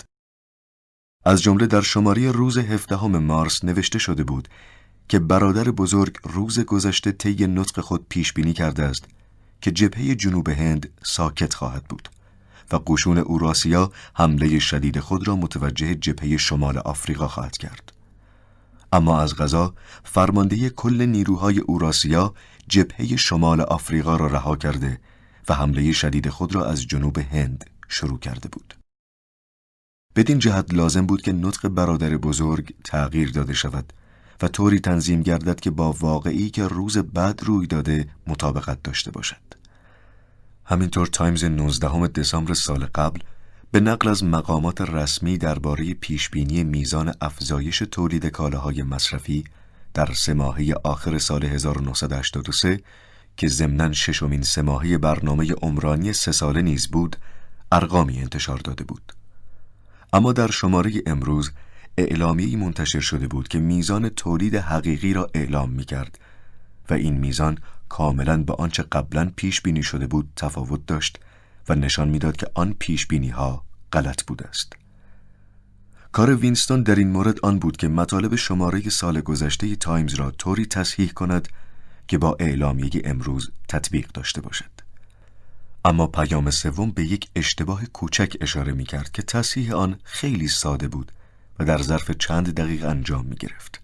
از جمله در شماره روز 17 مارس نوشته شده بود که برادر بزرگ روز گذشته طی نطق خود پیش بینی کرده است که جبهه جنوب هند ساکت خواهد بود و قشون اوراسیا حمله شدید خود را متوجه جبهه شمال آفریقا خواهد کرد. اما از قضا فرمانده کل نیروهای اوراسیا جبهه شمال آفریقا را رها کرده و حمله شدید خود را از جنوب هند شروع کرده بود. بدین جهت لازم بود که نطق برادر بزرگ تغییر داده شود و طوری تنظیم گردد که با واقعی که روز بعد روی داده مطابقت داشته باشد. همینطور تایمز 19 دسامبر سال قبل به نقل از مقامات رسمی درباره پیشبینی میزان افزایش تولید کالاهای مصرفی در سه‌ماهه آخر سال 1983 که ضمناً 6مین سه‌ماهه برنامه عمرانی 3 ساله نیز بود، ارقامی انتشار داده بود. اما در شماره امروز اعلامیه‌ای منتشر شده بود که میزان تولید حقیقی را اعلام می‌کرد و این میزان کاملاً به آنچه قبلاً پیش بینی شده بود تفاوت داشت و نشان میداد که آن پیشبینی ها غلط بوده است. کار وینستون در این مورد آن بود که مطالب شماره سال گذشته تایمز را طوری تصحیح کند که با اعلامیه امروز تطبیق داشته باشد. اما پیام سوم به یک اشتباه کوچک اشاره می کرد که تصحیح آن خیلی ساده بود و در ظرف چند دقیقه انجام می گرفت.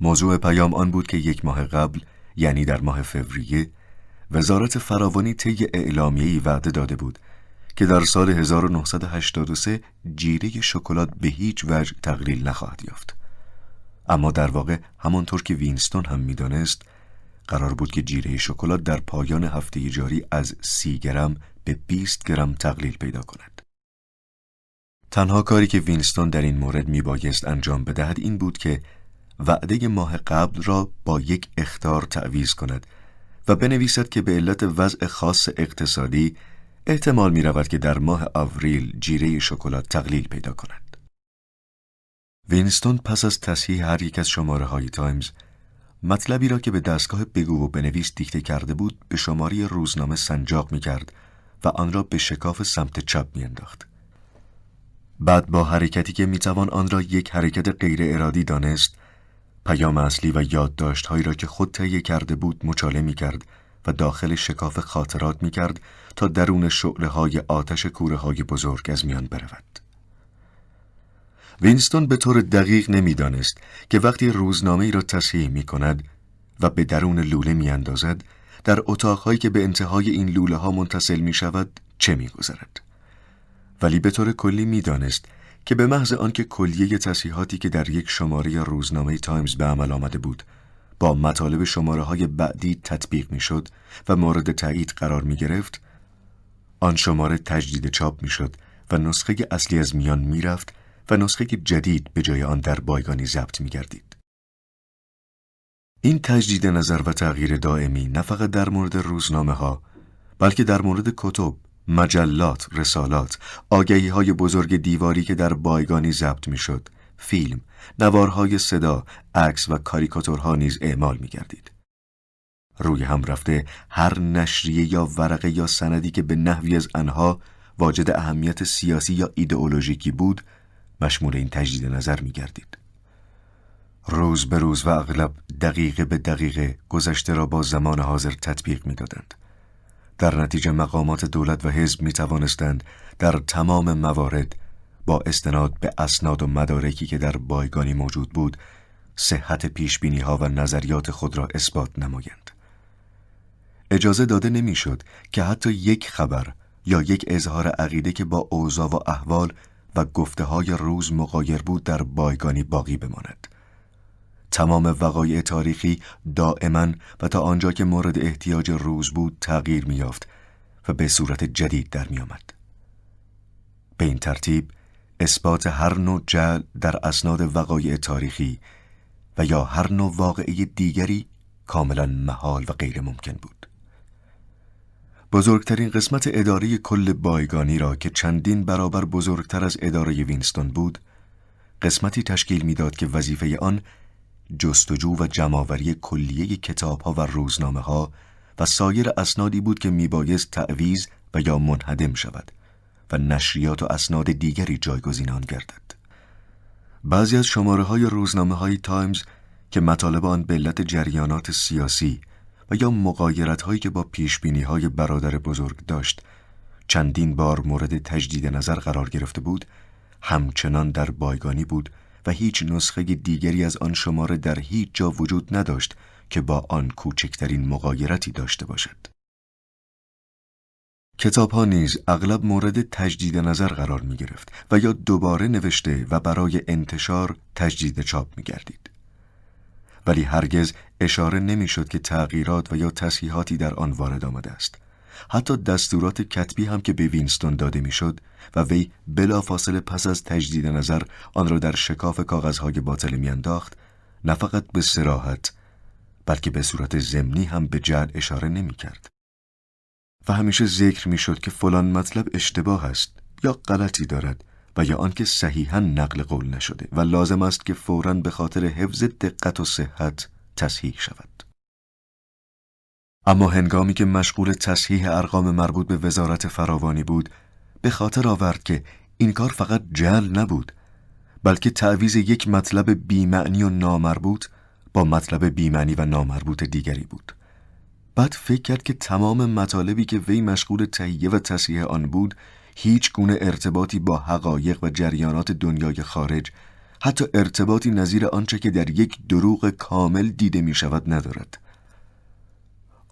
موضوع پیام آن بود که 1 ماه قبل یعنی در ماه فوریه وزارت فراوانی طی اعلامیه‌ای وعده داده بود که در سال 1983 جیره شکلات به هیچ وجه تقلیل نخواهد یافت. اما در واقع همانطور که وینستون هم می‌دانست قرار بود که جیره شکلات در پایان هفته جاری از 30 گرم به 20 گرم تقلیل پیدا کند. تنها کاری که وینستون در این مورد می‌بایست انجام بدهد این بود که وعده ماه قبل را با یک اخطار تعویض کند و بنویسد که به علت وضع خاص اقتصادی احتمال می رود که در ماه آوریل جیره شکلات تقلیل پیدا کند. وینستون پس از تصحیح هر یک از شماره های تایمز مطلبی را که به دستگاه بگو و بنویس دیکته کرده بود به شماره روزنامه سنجاق می کرد و آن را به شکاف سمت چپ می انداخت. بعد با حرکتی که می توان آن را یک حرکت غیر ارادی دانست پیام اصلی و یادداشت‌هایی را که خود تهیه کرده بود مچاله می‌کرد و داخل شکاف خاطرات می‌کرد تا درون شعله‌های آتش کوره‌های بزرگ از میان برود. وینستون به طور دقیق نمی‌دانست که وقتی روزنامه‌ای را تصحیح می‌کند و به درون لوله می‌اندازد در اتاق‌هایی که به انتهای این لوله‌ها منتقل می‌شود چه می‌گذرد. ولی به طور کلی می‌دانست که به محض آنکه کلیه تصحیحاتی که در یک شماره روزنامه تایمز به عمل آمده بود با مطالب شماره‌های بعدی تطبیق می‌شد و مورد تایید قرار می‌گرفت آن شماره تجدید چاپ می‌شد و نسخه اصلی از میان می‌رفت و نسخه جدید به جای آن در بایگانی ضبط می‌گردید این تجدید نظر و تغییر دائمی نه فقط در مورد روزنامه‌ها بلکه در مورد کتب مجلات، رسالات، آگهی‌های بزرگ دیواری که در بایگانی ضبط می‌شد، فیلم نوارهای صدا، عکس و کاریکاتورها نیز اعمال می گردید. روی هم رفته هر نشریه یا ورقه یا سندی که به نحوی از آنها واجد اهمیت سیاسی یا ایدئولوژیکی بود، مشمول این تجدید نظر می گردید. روز به روز و اغلب دقیقه به دقیقه گذشته را با زمان حاضر تطبیق می دادند. در نتیجه مقامات دولت و حزب می توانستند در تمام موارد با استناد به اسناد و مدارکی که در بایگانی موجود بود، صحت پیشبینی ها و نظریات خود را اثبات نمایند. اجازه داده نمی شد که حتی یک خبر یا یک اظهار عقیده که با اوضاع و احوال و گفته های روز مغایر بود در بایگانی باقی بماند. تمام وقایع تاریخی دائما و تا آنجا که مورد احتیاج روز بود تغییر می‌یافت و به صورت جدید در می‌آمد. به این ترتیب اثبات هر نوع جعل در اسناد وقایع تاریخی و یا هر نوع واقعه دیگری کاملا محال و غیر ممکن بود. بزرگترین قسمت اداره کل بایگانی را که چندین برابر بزرگتر از اداره وینستون بود، قسمتی تشکیل می‌داد که وظیفه آن جستجو و جمع‌آوری کلیه کتاب‌ها و روزنامه‌ها و سایر اسنادی بود که میبایست تعویض و یا منهدم شود و نشریات و اسناد دیگری جایگزین آن گردد. بعضی از شماره‌های روزنامه‌های تایمز که مطالب آن به علت جریانات سیاسی و یا مغایرت‌هایی که با پیشبینی‌های برادر بزرگ داشت چندین بار مورد تجدید نظر قرار گرفته بود، همچنان در بایگانی بود و هیچ نسخه دیگری از آن شماره در هیچ جا وجود نداشت که با آن کوچکترین مغایرتی داشته باشد. کتاب‌ها نیز اغلب مورد تجدید نظر قرار می گرفت و یا دوباره نوشته و برای انتشار تجدید چاپ می گردید. ولی هرگز اشاره نمی شد که تغییرات و یا تصحیحاتی در آن وارد آمده است. حتی دستورات کتبی هم که به وینستون داده میشد و وی بلافاصله پس از تجدید نظر آن را در شکاف کاغذهای باطل میانداخت، نه فقط به صراحت بلکه به صورت ضمنی هم به جعل اشاره نمیکرد و همیشه ذکر میشد که فلان مطلب اشتباه است یا غلطی دارد و یا آنکه صحیحاً نقل قول نشده و لازم است که فوراً به خاطر حفظ دقت و صحت تصحیح شود. اما هنگامی که مشغول تصحیح ارقام مربوط به وزارت فراوانی بود، به خاطر آورد که این کار فقط جعل نبود، بلکه تعویض یک مطلب بی‌معنی و نامربوط با مطلب بی‌معنی و نامربوط دیگری بود. بعد فکر کرد که تمام مطالبی که وی مشغول تهیه و تصحیح آن بود، هیچ گونه ارتباطی با حقایق و جریانات دنیای خارج، حتی ارتباطی نظیر آنچه که در یک دروغ کامل دیده می‌شود ندارد.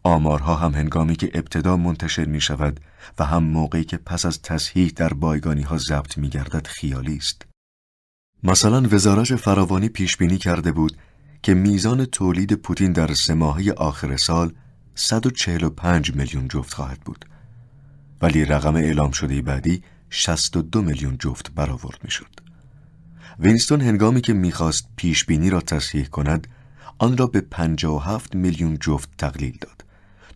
آمارها هم هنگامی که ابتدا منتشر می شود و هم موقعی که پس از تصحیح در بایگانی ها ضبط می گردد خیالی است. مثلا وزارت فراوانی پیش بینی کرده بود که میزان تولید پوتین در 3 ماهه آخر سال 145 میلیون جفت خواهد بود، ولی رقم اعلام شده بعدی 62 میلیون جفت برآورد می شد. وینستون هنگامی که می خواست پیش بینی را تصحیح کند، آن را به 57 میلیون جفت تقلیل داد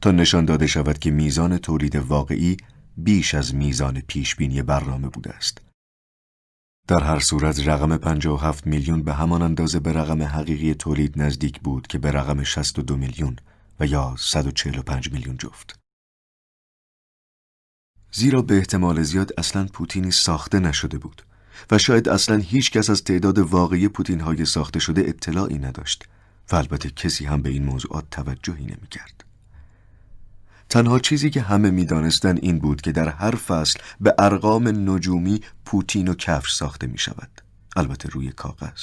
تا نشان داده شود که میزان تولید واقعی بیش از میزان پیشبینی برنامه بوده است. در هر صورت رقم 57 میلیون به همان اندازه به رقم حقیقی تولید نزدیک بود که به رقم 62 میلیون و یا 145 میلیون جفت. زیرا به احتمال زیاد اصلاً پوتینی ساخته نشده بود و شاید اصلاً هیچ کس از تعداد واقعی پوتین‌های ساخته شده اطلاعی نداشت و البته کسی هم به این موضوعات توجهی نمی کرد. تنها چیزی که همه می دانستن این بود که در هر فصل به ارقام نجومی پوتین و کفش ساخته می شود، البته روی کاغذ،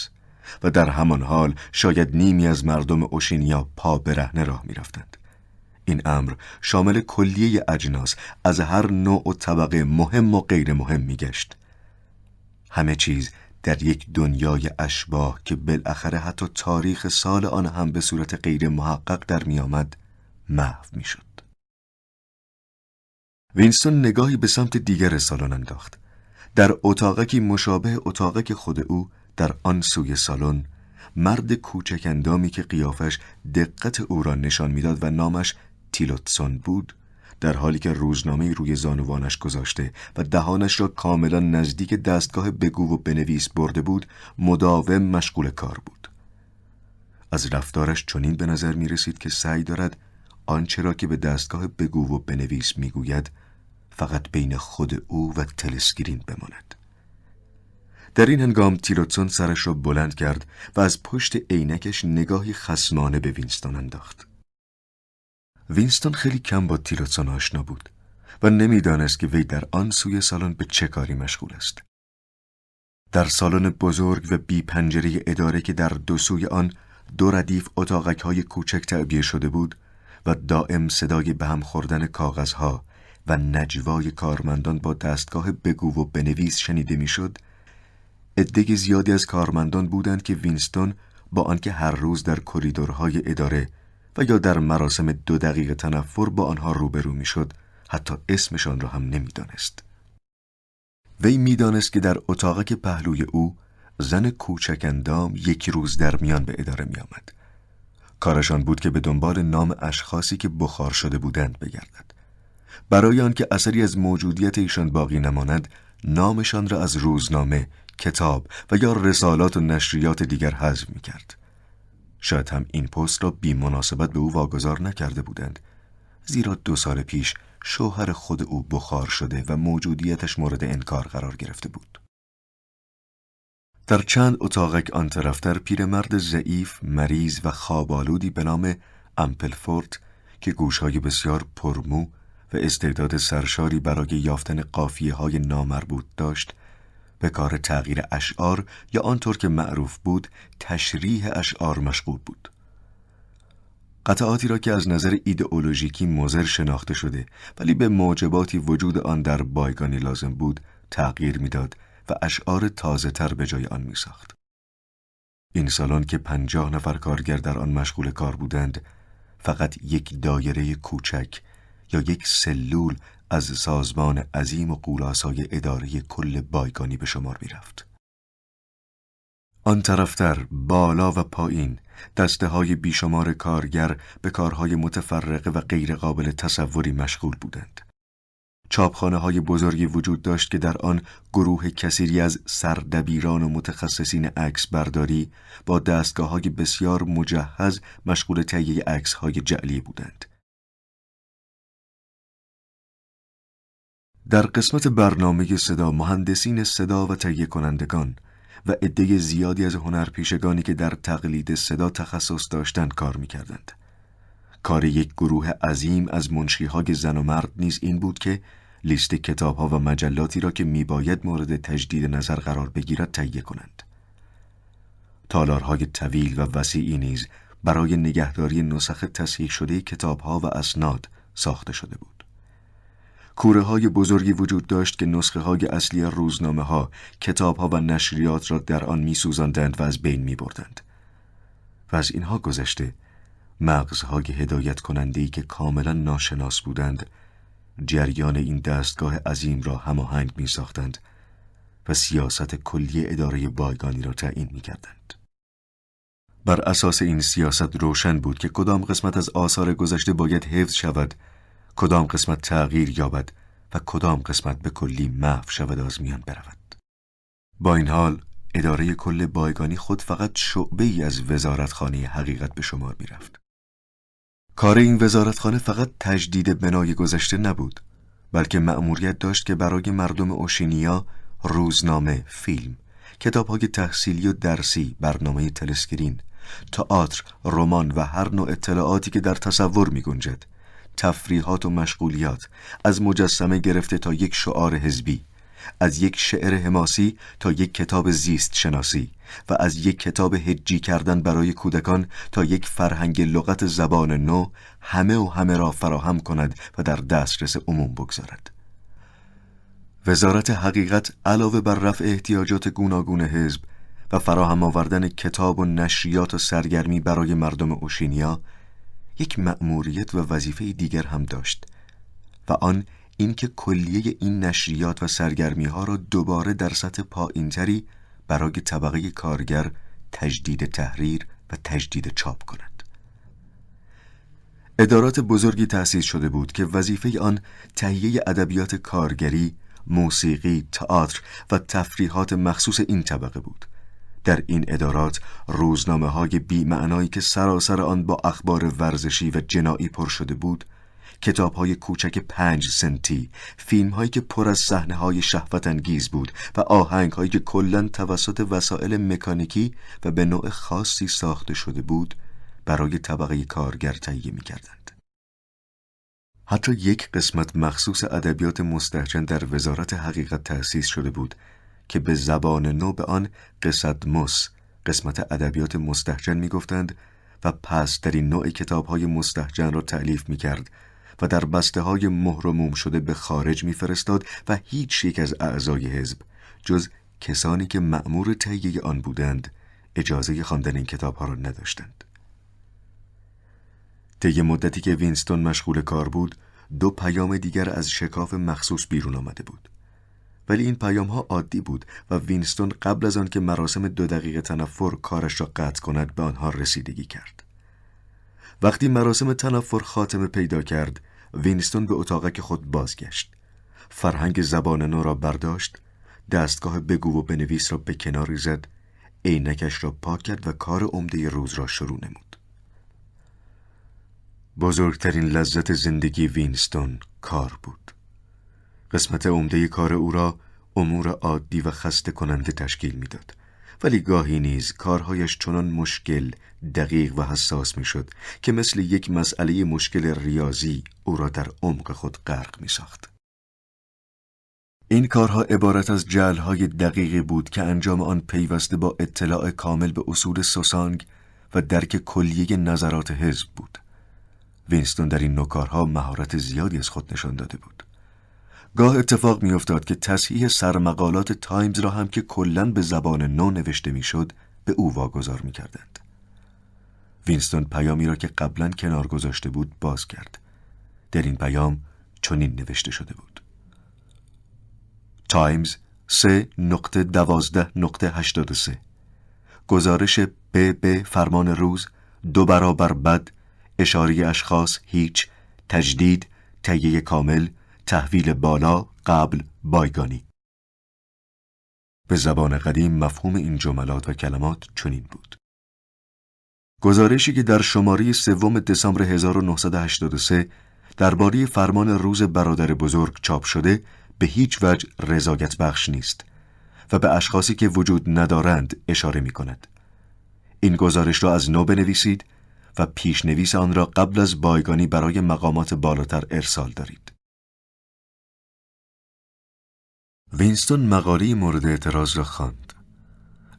و در همان حال شاید نیمی از مردم اوشینیا پا برهنه راه می رفتند. این امر شامل کلیه اجناس از هر نوع و طبقه مهم و غیر مهم می گشت. همه چیز در یک دنیای اشباح که بالاخره حتی تاریخ سال آن هم به صورت غیر محقق در می آمد محو می شد. وینستون نگاهی به سمت دیگر سالن انداخت. در اتاقکی مشابه اتاقک خود او در آن سوی سالن، مرد کوچک اندامی که قیافش دقت او را نشان می داد و نامش تیلوتسون بود، در حالی که روزنامه‌ای روی زانوانش گذاشته و دهانش را کاملا نزدیک دستگاه بگو و بنویس برده بود، مداوم مشغول کار بود. از رفتارش چنین به نظر می رسید که سعی دارد آنچه را که به دستگاه بگو و بنویس می گوید فقط بین خود او و تلسکرین بماند. در این هنگام تیلوتسون سرش را بلند کرد و از پشت عینکش نگاهی خصمانه به وینستون انداخت. وینستون خیلی کم با تیلوتسون آشنا بود و نمیدانست که وی در آن سوی سالن به چه کاری مشغول است. در سالن بزرگ و بی پنجره اداره که در دو سوی آن دو ردیف اتاقک‌های کوچک تعبیه شده بود و دائم صدای به هم خوردن کاغذها و نجوای کارمندان با دستگاه بگو و بنویس شنیده میشد، عده زیادی از کارمندان بودند که وینستون با آنکه هر روز در کریدورهای اداره و یا در مراسم 2 دقیقه تنفر با آنها روبرو میشد، حتی اسمشان را هم نمیدانست. وی میدانست که در اتاقک پهلوی او زن کوچک اندام یک روز در میان به اداره میآمد. کارشان بود که به دنبال نام اشخاصی که بخار شده بودند بگردد. برای آنکه اثری از موجودیت ایشان باقی نماند، نامشان را از روزنامه، کتاب و یا رسالات و نشریات دیگر حذف می‌کرد. شاید هم این پست را بی مناسبت به او واگذار نکرده بودند، زیرا 2 سال پیش شوهر خود او بخار شده و موجودیتش مورد انکار قرار گرفته بود. در چند اتاقک آن طرفتر پیرمرد ضعیف، مریض و خواب‌آلودی به نام امپلفورت که گوش‌های بسیار پرمو و استعداد سرشاری برای یافتن قافیه‌های نامربوط داشت، به کار تغییر اشعار یا آنطور که معروف بود تشریح اشعار مشغول بود. قطعاتی را که از نظر ایدئولوژیکی مضر شناخته شده ولی به موجباتی وجود آن در بایگانی لازم بود تغییر میداد و اشعار تازه تر به جای آن می ساخت. این سالن که 50 نفر کارگر در آن مشغول کار بودند، فقط یک دایره کوچک یا یک سلول از سازمان عظیم و قولاسای اداره کل بایگانی به شمار می رفت. آن طرفتر بالا و پایین دسته های بیشمار کارگر به کارهای متفرقه و غیر قابل تصوری مشغول بودند. چاپخانه های بزرگی وجود داشت که در آن گروه کثیری از سردبیران و متخصصین عکس برداری با دستگاه های بسیار مجهز مشغول تهیه عکس های جعلی بودند. در قسمت برنامه صدا، مهندسین صدا و تهیه کنندگان و عده زیادی از هنرپیشگانی که در تقلید صدا تخصص داشتند کار می‌کردند. کار یک گروه عظیم از منشی‌های زن و مرد نیز این بود که لیست کتاب‌ها و مجلاتی را که می‌باید مورد تجدید نظر قرار بگیرد تهیه کنند. تالارهای طویل و وسیعی نیز برای نگهداری نسخ تصحیح شده کتاب‌ها و اسناد ساخته شده بود. کوره های بزرگی وجود داشت که نسخه های اصلی روزنامه ها، کتاب ها و نشریات را در آن می سوزاندند و از بین می بردند. و از اینها گذشته، مغزهای هدایت کننده‌ای که کاملا ناشناس بودند، جریان این دستگاه عظیم را هماهنگ می ساختند و سیاست کلی اداره بایگانی را تعیین می کردند. بر اساس این سیاست روشن بود که کدام قسمت از آثار گذشته باید حفظ شود، کدام قسمت تغییر یابد و کدام قسمت به کلی محو شود از میان برود. با این حال اداره کل بایگانی خود فقط شعبه‌ای از وزارتخانه حقیقت به شمار می رفت. کار این وزارتخانه فقط تجدید بنای گذشته نبود، بلکه مأموریت داشت که برای مردم اوشینیا روزنامه، فیلم، کتاب‌های تحصیلی و درسی، برنامه تلسکرین، تئاتر، رمان و هر نوع اطلاعاتی که در تصور می گنجد، تفریحات و مشغولیات، از مجسمه گرفته تا یک شعار حزبی، از یک شعر حماسی تا یک کتاب زیست شناسی و از یک کتاب هجی کردن برای کودکان تا یک فرهنگ لغت زبان نو، همه و همه را فراهم کند و در دسترس عموم بگذارد. وزارت حقیقت علاوه بر رفع احتیاجات گوناگون حزب و فراهم آوردن کتاب و نشریات و سرگرمی برای مردم اوشینیا، یک مأموریت و وظیفه دیگر هم داشت و آن اینکه کلیه این نشریات و سرگرمی‌ها را دوباره در سطح پایین‌تری برای طبقه کارگر تجدید تحریر و تجدید چاپ کند. ادارات بزرگی تأسیس شده بود که وظیفه آن تهیه ادبیات کارگری، موسیقی، تئاتر و تفریحات مخصوص این طبقه بود. در این ادارات روزنامه‌های بی‌معنایی که سراسر آن با اخبار ورزشی و جنایی پر شده بود، کتاب‌های کوچک 5 سنتی، فیلم‌هایی که پر از صحنه‌های شهوت‌انگیز بود و آهنگ‌هایی که کلاً توسط وسایل مکانیکی و به نوع خاصی ساخته شده بود، برای طبقه کارگر تهیه می‌کردند. حتی یک قسمت مخصوص ادبیات مستهجن در وزارت حقیقت تأسیس شده بود که به زبان نو به آن قصدمس، قسمت ادبیات مستهجن می‌گفتند و پست‌ترین نوع کتاب‌های مستهجن را تألیف می‌کرد و در بسته‌های مهرموم شده به خارج می‌فرستاد و هیچ یک از اعضای حزب جز کسانی که مأمور تهیه آن بودند اجازه خواندن این کتاب‌ها را نداشتند. طی مدتی که وینستون مشغول کار بود، 2 پیام دیگر از شکاف مخصوص بیرون آمده بود. ولی این پیام‌ها عادی بود و وینستون قبل از آن که مراسم 2 دقیقه تنفر کارش را قطع کند به آنها رسیدگی کرد. وقتی مراسم تنفر خاتمه پیدا کرد، وینستون به اتاقک خود بازگشت. فرهنگ زبان نو را برداشت، دستگاه بگو و بنویس را به کنار زد، عینکش را پاک کرد و کار عمده روز را شروع نمود. بزرگترین لذت زندگی وینستون کار بود. قسمت عمده کار او را امور عادی و خسته کننده تشکیل میداد، ولی گاهی نیز کارهایش چنان مشکل، دقیق و حساس میشد که مثل یک مسئله مشکل ریاضی او را در عمق خود غرق میساخت. این کارها عبارت از جعلهای دقیقی بود که انجام آن پیوسته با اطلاع کامل به اصول سوسانگ و درک کلیه نظرات حزب بود. وینستون در این نوکارها مهارت زیادی از خود نشان داده بود. گاه اتفاق می افتاد که تصحیح سرمقالات تایمز را هم که کلن به زبان نو نوشته می شد به او واگذار می کردند. وینستون پیامی را که قبلا کنار گذاشته بود باز کرد. در این پیام چنین نوشته شده بود: تایمز 3.12.83 گزارش به فرمان روز 2 برابر بد، اشاره اشخاص هیچ، تجدید، تهیه کامل، تحویل بالا، قبل، بایگانی. به زبان قدیم مفهوم این جملات و کلمات چنین بود: گزارشی که در شماره 3 دسامبر 1983 درباره فرمان روز برادر بزرگ چاپ شده به هیچ وجه رضایت بخش نیست و به اشخاصی که وجود ندارند اشاره می کند. این گزارش را از نو بنویسید و پیشنویس آن را قبل از بایگانی برای مقامات بالاتر ارسال دارید. وینستون مقاله مورد اعتراض را خواند.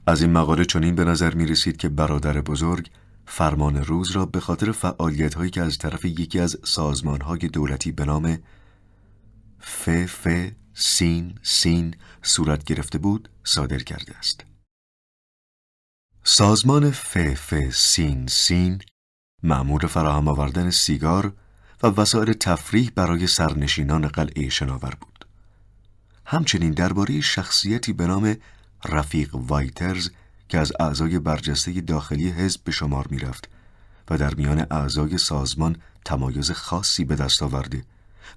از این مقاله چنین به نظر می رسید که برادر بزرگ فرمان روز را به خاطر فعالیت هایی که از طرف یکی از سازمان های دولتی به نام ف سین صورت گرفته بود صادر کرده است. سازمان ف سین مأمور فراهم آوردن سیگار و وسایل تفریح برای سرنشینان قلعه شناور بود. همچنین درباره شخصیتی به نام رفیق وایترز که از اعضای برجسته داخلی حزب به شمار می رفت و در میان اعضای سازمان تمایز خاصی به دست آورده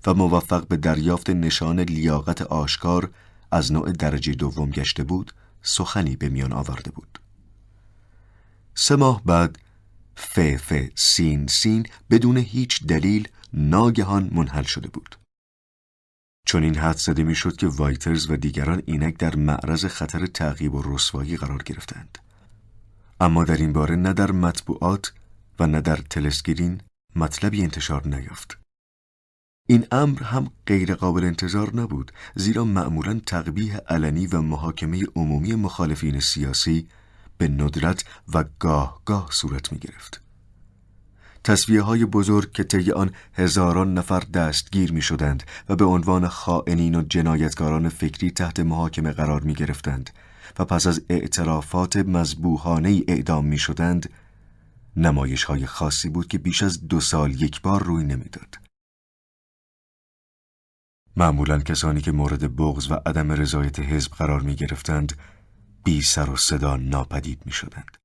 و موفق به دریافت نشان لیاقت آشکار از نوع درجه 2 گشته بود، سخنی به میان آورده بود. 3 ماه بعد ف سین بدون هیچ دلیل ناگهان منحل شده بود. چون این حد زده می شد که وایترز و دیگران اینک در معرض خطر تعقیب و رسوایی قرار گرفتند. اما در این باره نه در مطبوعات و نه در تلسکرین مطلبی انتشار نیافت. این امر هم غیر قابل انتظار نبود، زیرا معمولاً تقبیح علنی و محاکمه عمومی مخالفین سیاسی به ندرت و گاه صورت می گرفت. تصفیه های بزرگ که طی آن هزاران نفر دستگیر می شدند و به عنوان خائنین و جنایتکاران فکری تحت محاکمه قرار می گرفتند و پس از اعترافات مذبوحانه اعدام می شدند، نمایش های خاصی بود که بیش از 2 سال یک بار روی نمی داد. معمولاً کسانی که مورد بغض و عدم رضایت حزب قرار می گرفتند بی سر و صدا ناپدید می شدند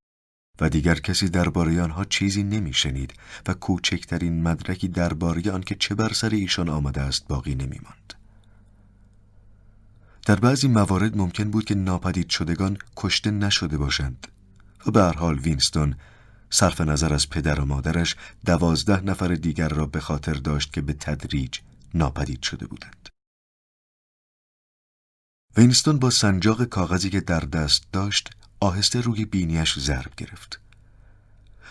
و دیگر کسی درباره آنها چیزی نمیشنید و کوچکترین مدرکی درباره آنکه چه بر سر ایشان آمده است باقی نمیماند. در بعضی موارد ممکن بود که ناپدید شدگان کشته نشده باشند و به هر حال وینستون صرف نظر از پدر و مادرش 12 نفر دیگر را به خاطر داشت که به تدریج ناپدید شده بودند. وینستون با سنجاق کاغذی که در دست داشت آهسته روی بینیش ضرب گرفت.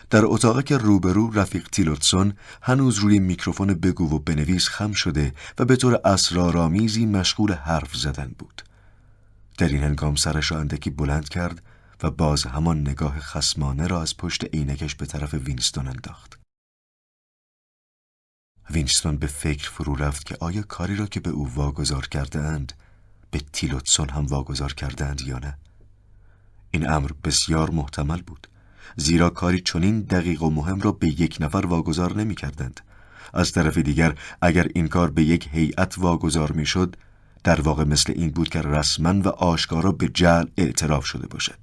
در اتاق که روبرو رفیق تیلوتسون هنوز روی میکروفون بگو و بنویس خم شده و به طور اسرارآمیزی مشغول حرف زدن بود. در این هنگام سرش را اندکی بلند کرد و باز همان نگاه خصمانه را از پشت عینکش به طرف وینستون انداخت. وینستون به فکر فرو رفت که آیا کاری را که به او واگذار کرده اند به تیلوتسون هم واگذار کرده اند یا نه؟ این امر بسیار محتمل بود، زیرا کاری چنین دقیق و مهم را به یک نفر واگذار نمی کردند. از طرف دیگر اگر این کار به یک هیئت واگذار می شد، در واقع مثل این بود که رسما و آشکارا به جعل اعتراف شده باشد.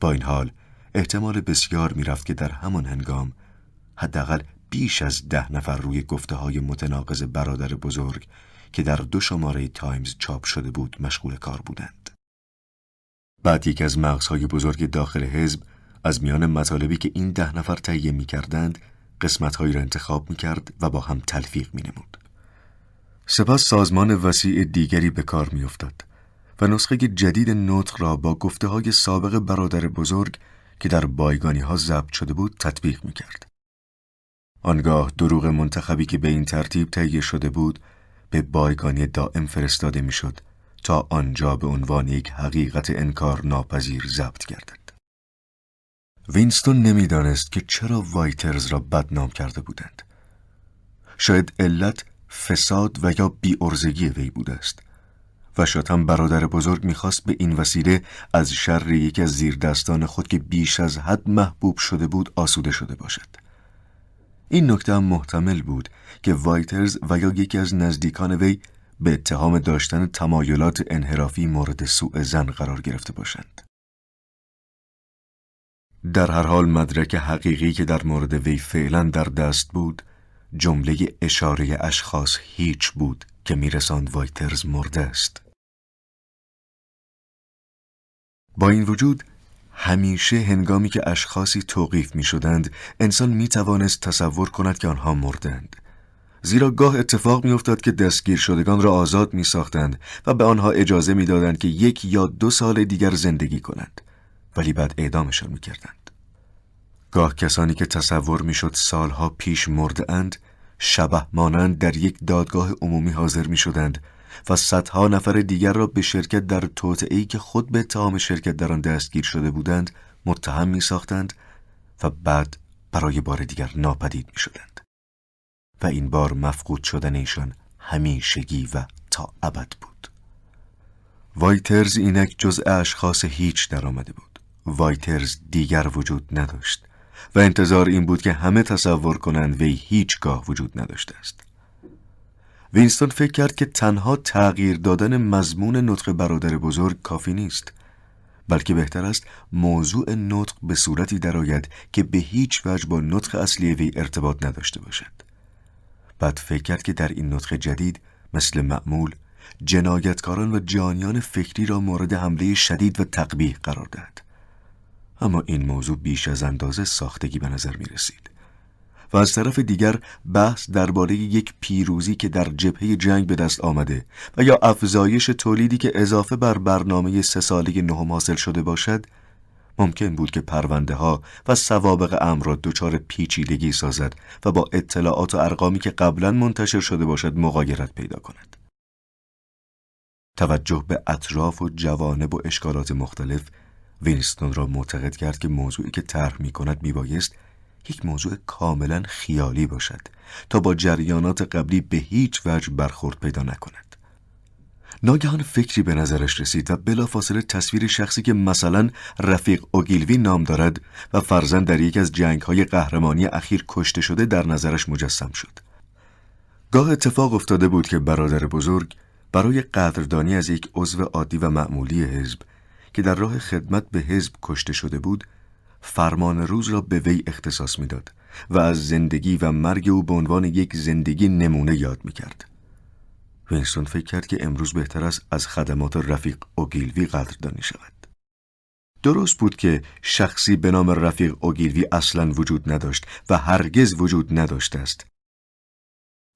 با این حال احتمال بسیار می رفت که در همان هنگام حداقل بیش از 10 نفر روی گفته های متناقض برادر بزرگ که در 2 شماره تایمز چاپ شده بود مشغول کار بودند. بعد یک از مغزهای بزرگ داخل حزب از میان مطالبی که این 10 نفر تهیه می کردند قسمتهایی را انتخاب می کرد و با هم تلفیق می نمود. سپس سازمان وسیع دیگری به کار می افتاد و نسخه جدید نطق را با گفته های سابق برادر بزرگ که در بایگانی ها ضبط شده بود تطبیق می کرد. آنگاه دروغ منتخبی که به این ترتیب تهیه شده بود به بایگانی دائم فرستاده می شد تا آنجا به عنوان یک حقیقت انکار ناپذیر ضبط گردد. وینستون نمیدانست که چرا وایترز را بدنام کرده بودند. شاید علت فساد و یا بی‌عرضگی وی بوده است و شاید هم برادر بزرگ میخواست به این وسیله از شر یکی از زیردستان خود که بیش از حد محبوب شده بود آسوده شده باشد. این نکته هم محتمل بود که وایترز و یا یکی از نزدیکان وی به اتهام داشتن تمایلات انحرافی مورد سوء ظن قرار گرفته باشند. در هر حال مدرک حقیقی که در مورد وی فعلا در دست بود جمله اشاره اشخاص هیچ بود که میرساند وایترز مرده است. با این وجود همیشه هنگامی که اشخاصی توقیف می شدند انسان می توانست تصور کند که آنها مردند، زیرا گاه اتفاق می افتاد که دستگیر شدگان را آزاد می ساختند و به آنها اجازه می دادند که 1 یا 2 سال دیگر زندگی کنند، ولی بعد اعدامشان می کردند. گاه کسانی که تصور می شد سالها پیش مردند شبح مانند در یک دادگاه عمومی حاضر می شدند و صدها نفر دیگر را به شرکت در توطئه‌ای که خود به اتهام شرکت در آن دستگیر شده بودند متهم می ساختند و بعد برای بار دیگر ناپدید می شدند و این بار مفقود شدن ایشان همیشگی و تا ابد بود. وایترز اینک جزء اشخاص هیچ در آمده بود. وایترز دیگر وجود نداشت و انتظار این بود که همه تصور کنند وی هیچگاه وجود نداشته است. وینستون فکر کرد که تنها تغییر دادن مضمون نطق برادر بزرگ کافی نیست، بلکه بهتر است موضوع نطق به صورتی درآید که به هیچ وجه با نطق اصلی وی ارتباط نداشته باشد. بعد فکر کرد که در این نطق جدید مثل معمول جنایتکاران و جانیان فکری را مورد حمله شدید و تقبیح قرار داد. اما این موضوع بیش از اندازه ساختگی به نظر می رسید و از طرف دیگر بحث درباره یک پیروزی که در جبهه جنگ به دست آمده و یا افزایش تولیدی که اضافه بر برنامه 3 ساله 9 حاصل شده باشد ممکن بود که پرونده ها و سوابق امر را دچار پیچیدگی سازد و با اطلاعات و ارقامی که قبلا منتشر شده باشد مغایرت پیدا کند. توجه به اطراف و جوانب و اشکالات مختلف وینستون را معتقد کرد که موضوعی که طرح می‌کند میبایست یک موضوع کاملا خیالی باشد تا با جریانات قبلی به هیچ وجه برخورد پیدا نکند. ناگهان فکری به نظرش رسید و بلافاصله تصویر شخصی که مثلا رفیق اوگیلوی نام دارد و فرزند در یک از جنگ‌های قهرمانی اخیر کشته شده در نظرش مجسم شد. گاه اتفاق افتاده بود که برادر بزرگ برای قدردانی از یک عضو عادی و معمولی حزب که در راه خدمت به حزب کشته شده بود فرمان روز را به وی اختصاص میداد و از زندگی و مرگ او به عنوان یک زندگی نمونه یاد میکرد. وینستون فکر کرد که امروز بهتر است از خدمات رفیق اوگیلوی قدردانی شود. درست بود که شخصی به نام رفیق اوگیلوی اصلاً وجود نداشت و هرگز وجود نداشته است.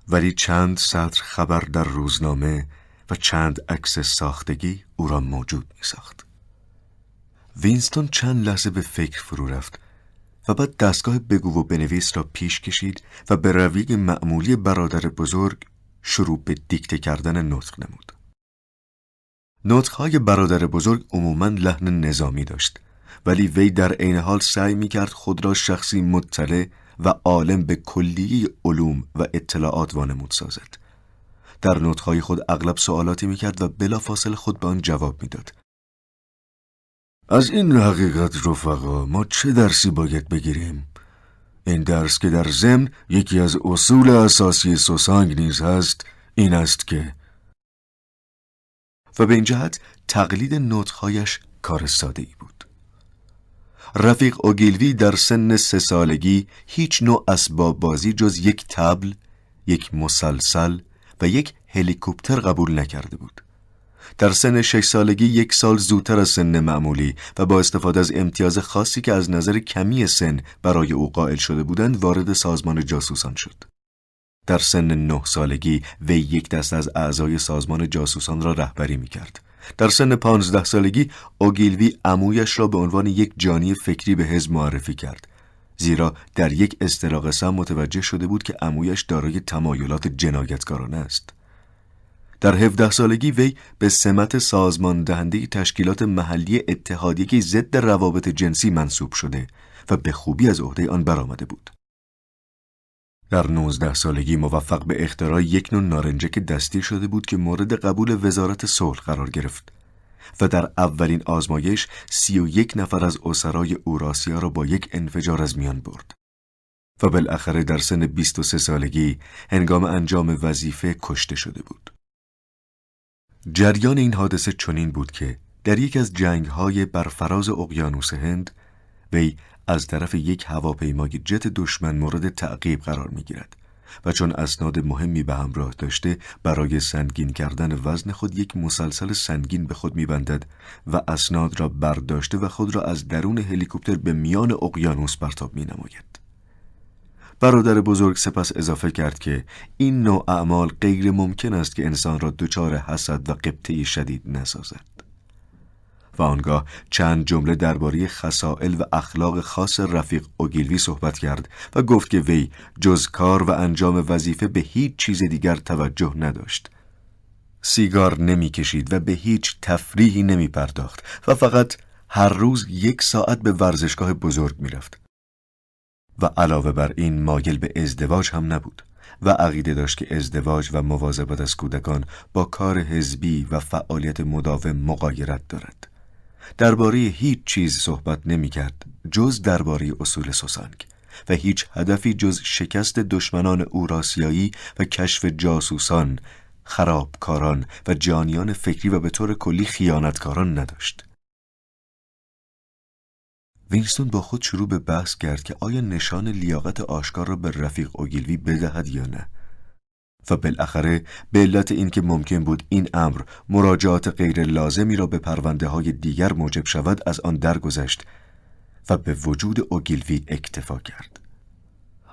ولی چند سطر خبر در روزنامه و چند عکس ساختگی او را موجود می ساخت. وینستون چند لحظه به فکر فرو رفت و بعد دستگاه بگو و بنویس را پیش کشید و به رویه معمولی برادر بزرگ شروع به دیکته کردن نطق نمود. نطق‌های برادر بزرگ عموماً لحن نظامی داشت، ولی وی در عین حال سعی می‌کرد خود را شخصی مطلع و عالم به کلیه علوم و اطلاعات وانمود سازد. در نطق‌های خود اغلب سوالاتی می‌کرد و بلافاصله خود به آن جواب می‌داد. از این حقیقت رفقا ما چه درسی باید بگیریم؟ این درس که در ضمن یکی از اصول اساسی سوسانگ نیز هست، این است که و به این جهت تقلید نطق‌هایش کار ساده‌ای بود. رفیق اوگیلوی در سن 3 سالگی هیچ نوع اسباب بازی جز یک طبل، یک مسلسل و یک هلیکوپتر قبول نکرده بود. در سن 6 سالگی 1 سال زودتر از سن معمولی و با استفاده از امتیاز خاصی که از نظر کمی سن برای او قائل شده بودند وارد سازمان جاسوسان شد. در سن 9 سالگی وی یک دسته از اعضای سازمان جاسوسان را رهبری می‌کرد. در سن 15 سالگی اوگیلوی عمویش را به عنوان یک جانی فکری به حزب معرفی کرد، زیرا در یک استراق سم متوجه شده بود که عمویش دارای تمایلات جنایتکارانه است. در 17 سالگی وی به سمت سازمان دهنده تشکیلات محلی اتحادیه که ضد روابط جنسی منصوب شده و به خوبی از عهده آن برآمده بود. در 19 سالگی موفق به اختراع یک نوع نارنجک دستی شده بود که مورد قبول وزارت صلح قرار گرفت و در اولین آزمایش 31 نفر از اسرای اوراسیا را با یک انفجار از میان برد و بالاخره در سن 23 سالگی هنگام انجام وظیفه کشته شده بود. جریان این حادثه چنین بود که در یک از جنگ‌های بر فراز اقیانوس هند وی از طرف یک هواپیمای جت دشمن مورد تعقیب قرار می‌گیرد و چون اسناد مهمی به همراه داشته برای سنگین کردن وزن خود یک مسلسل سنگین به خود می‌بندد و اسناد را برداشته و خود را از درون هلیکوپتر به میان اقیانوس پرتاب می‌نماید. برادر بزرگ سپس اضافه کرد که این نوع اعمال غیر ممکن است که انسان را دچار حسد و غبطه شدید نسازد. و آنگاه چند جمله درباره خصائل و اخلاق خاص رفیق اوگیلوی صحبت کرد و گفت که وی جز کار و انجام وظیفه به هیچ چیز دیگر توجه نداشت. سیگار نمی کشید و به هیچ تفریحی نمی پرداخت و فقط هر روز 1 ساعت به ورزشگاه بزرگ می رفت. و علاوه بر این مایل به ازدواج هم نبود و عقیده داشت که ازدواج و مواظبت از کودکان با کار حزبی و فعالیت مداوم مغایرت دارد. درباره هیچ چیز صحبت نمی کرد جز درباره اصول سوسانگ و هیچ هدفی جز شکست دشمنان اوراسیایی و کشف جاسوسان، خرابکاران و جانیان فکری و به طور کلی خیانتکاران نداشت. وینستون با خود شروع به بحث کرد که آیا نشان لیاقت آشکار را به رفیق اوگیلوی بدهد یا نه و بالاخره به علت اینکه ممکن بود این امر مراجعات غیر لازمی را به پرونده های دیگر موجب شود از آن درگذشت و به وجود اوگیلوی اکتفا کرد.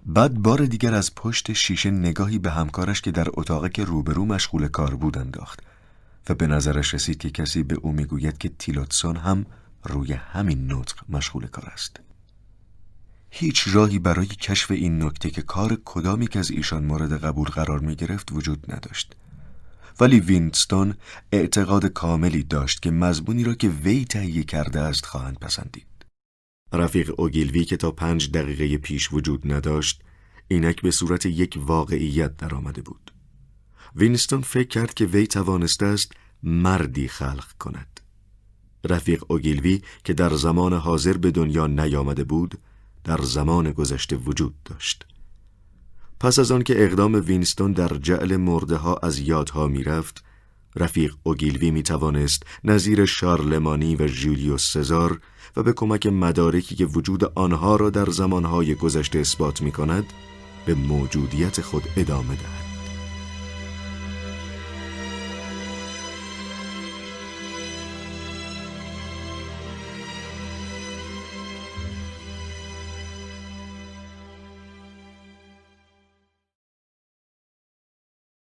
بعد بار دیگر از پشت شیشه نگاهی به همکارش که در اتاق که روبرو مشغول کار بود انداخت و به نظرش رسید که کسی به او میگوید که تیلوتسون هم روی همین نطق مشغول کار است. هیچ راهی برای کشف این نکته که کار کدامی که از ایشان مورد قبول قرار می گرفت وجود نداشت. ولی وینستون اعتقاد کاملی داشت که مضمونی را که وی تهیه کرده است خواهند پسندید. رفیق اوگیلوی که تا 5 دقیقه پیش وجود نداشت، اینک به صورت یک واقعیت در آمده بود. وینستون فکر کرد که وی توانسته است مردی خلق کند. رفیق اوگیلوی که در زمان حاضر به دنیا نیامده بود، در زمان گذشته وجود داشت. پس از آن که اقدام وینستون در جعل مرده‌ها از یادها می رفت، رفیق اوگیلوی می توانست نظیر شارلمانی و ژولیوس سزار و به کمک مدارکی که وجود آنها را در زمانهای گذشته اثبات می کند به موجودیت خود ادامه دهد.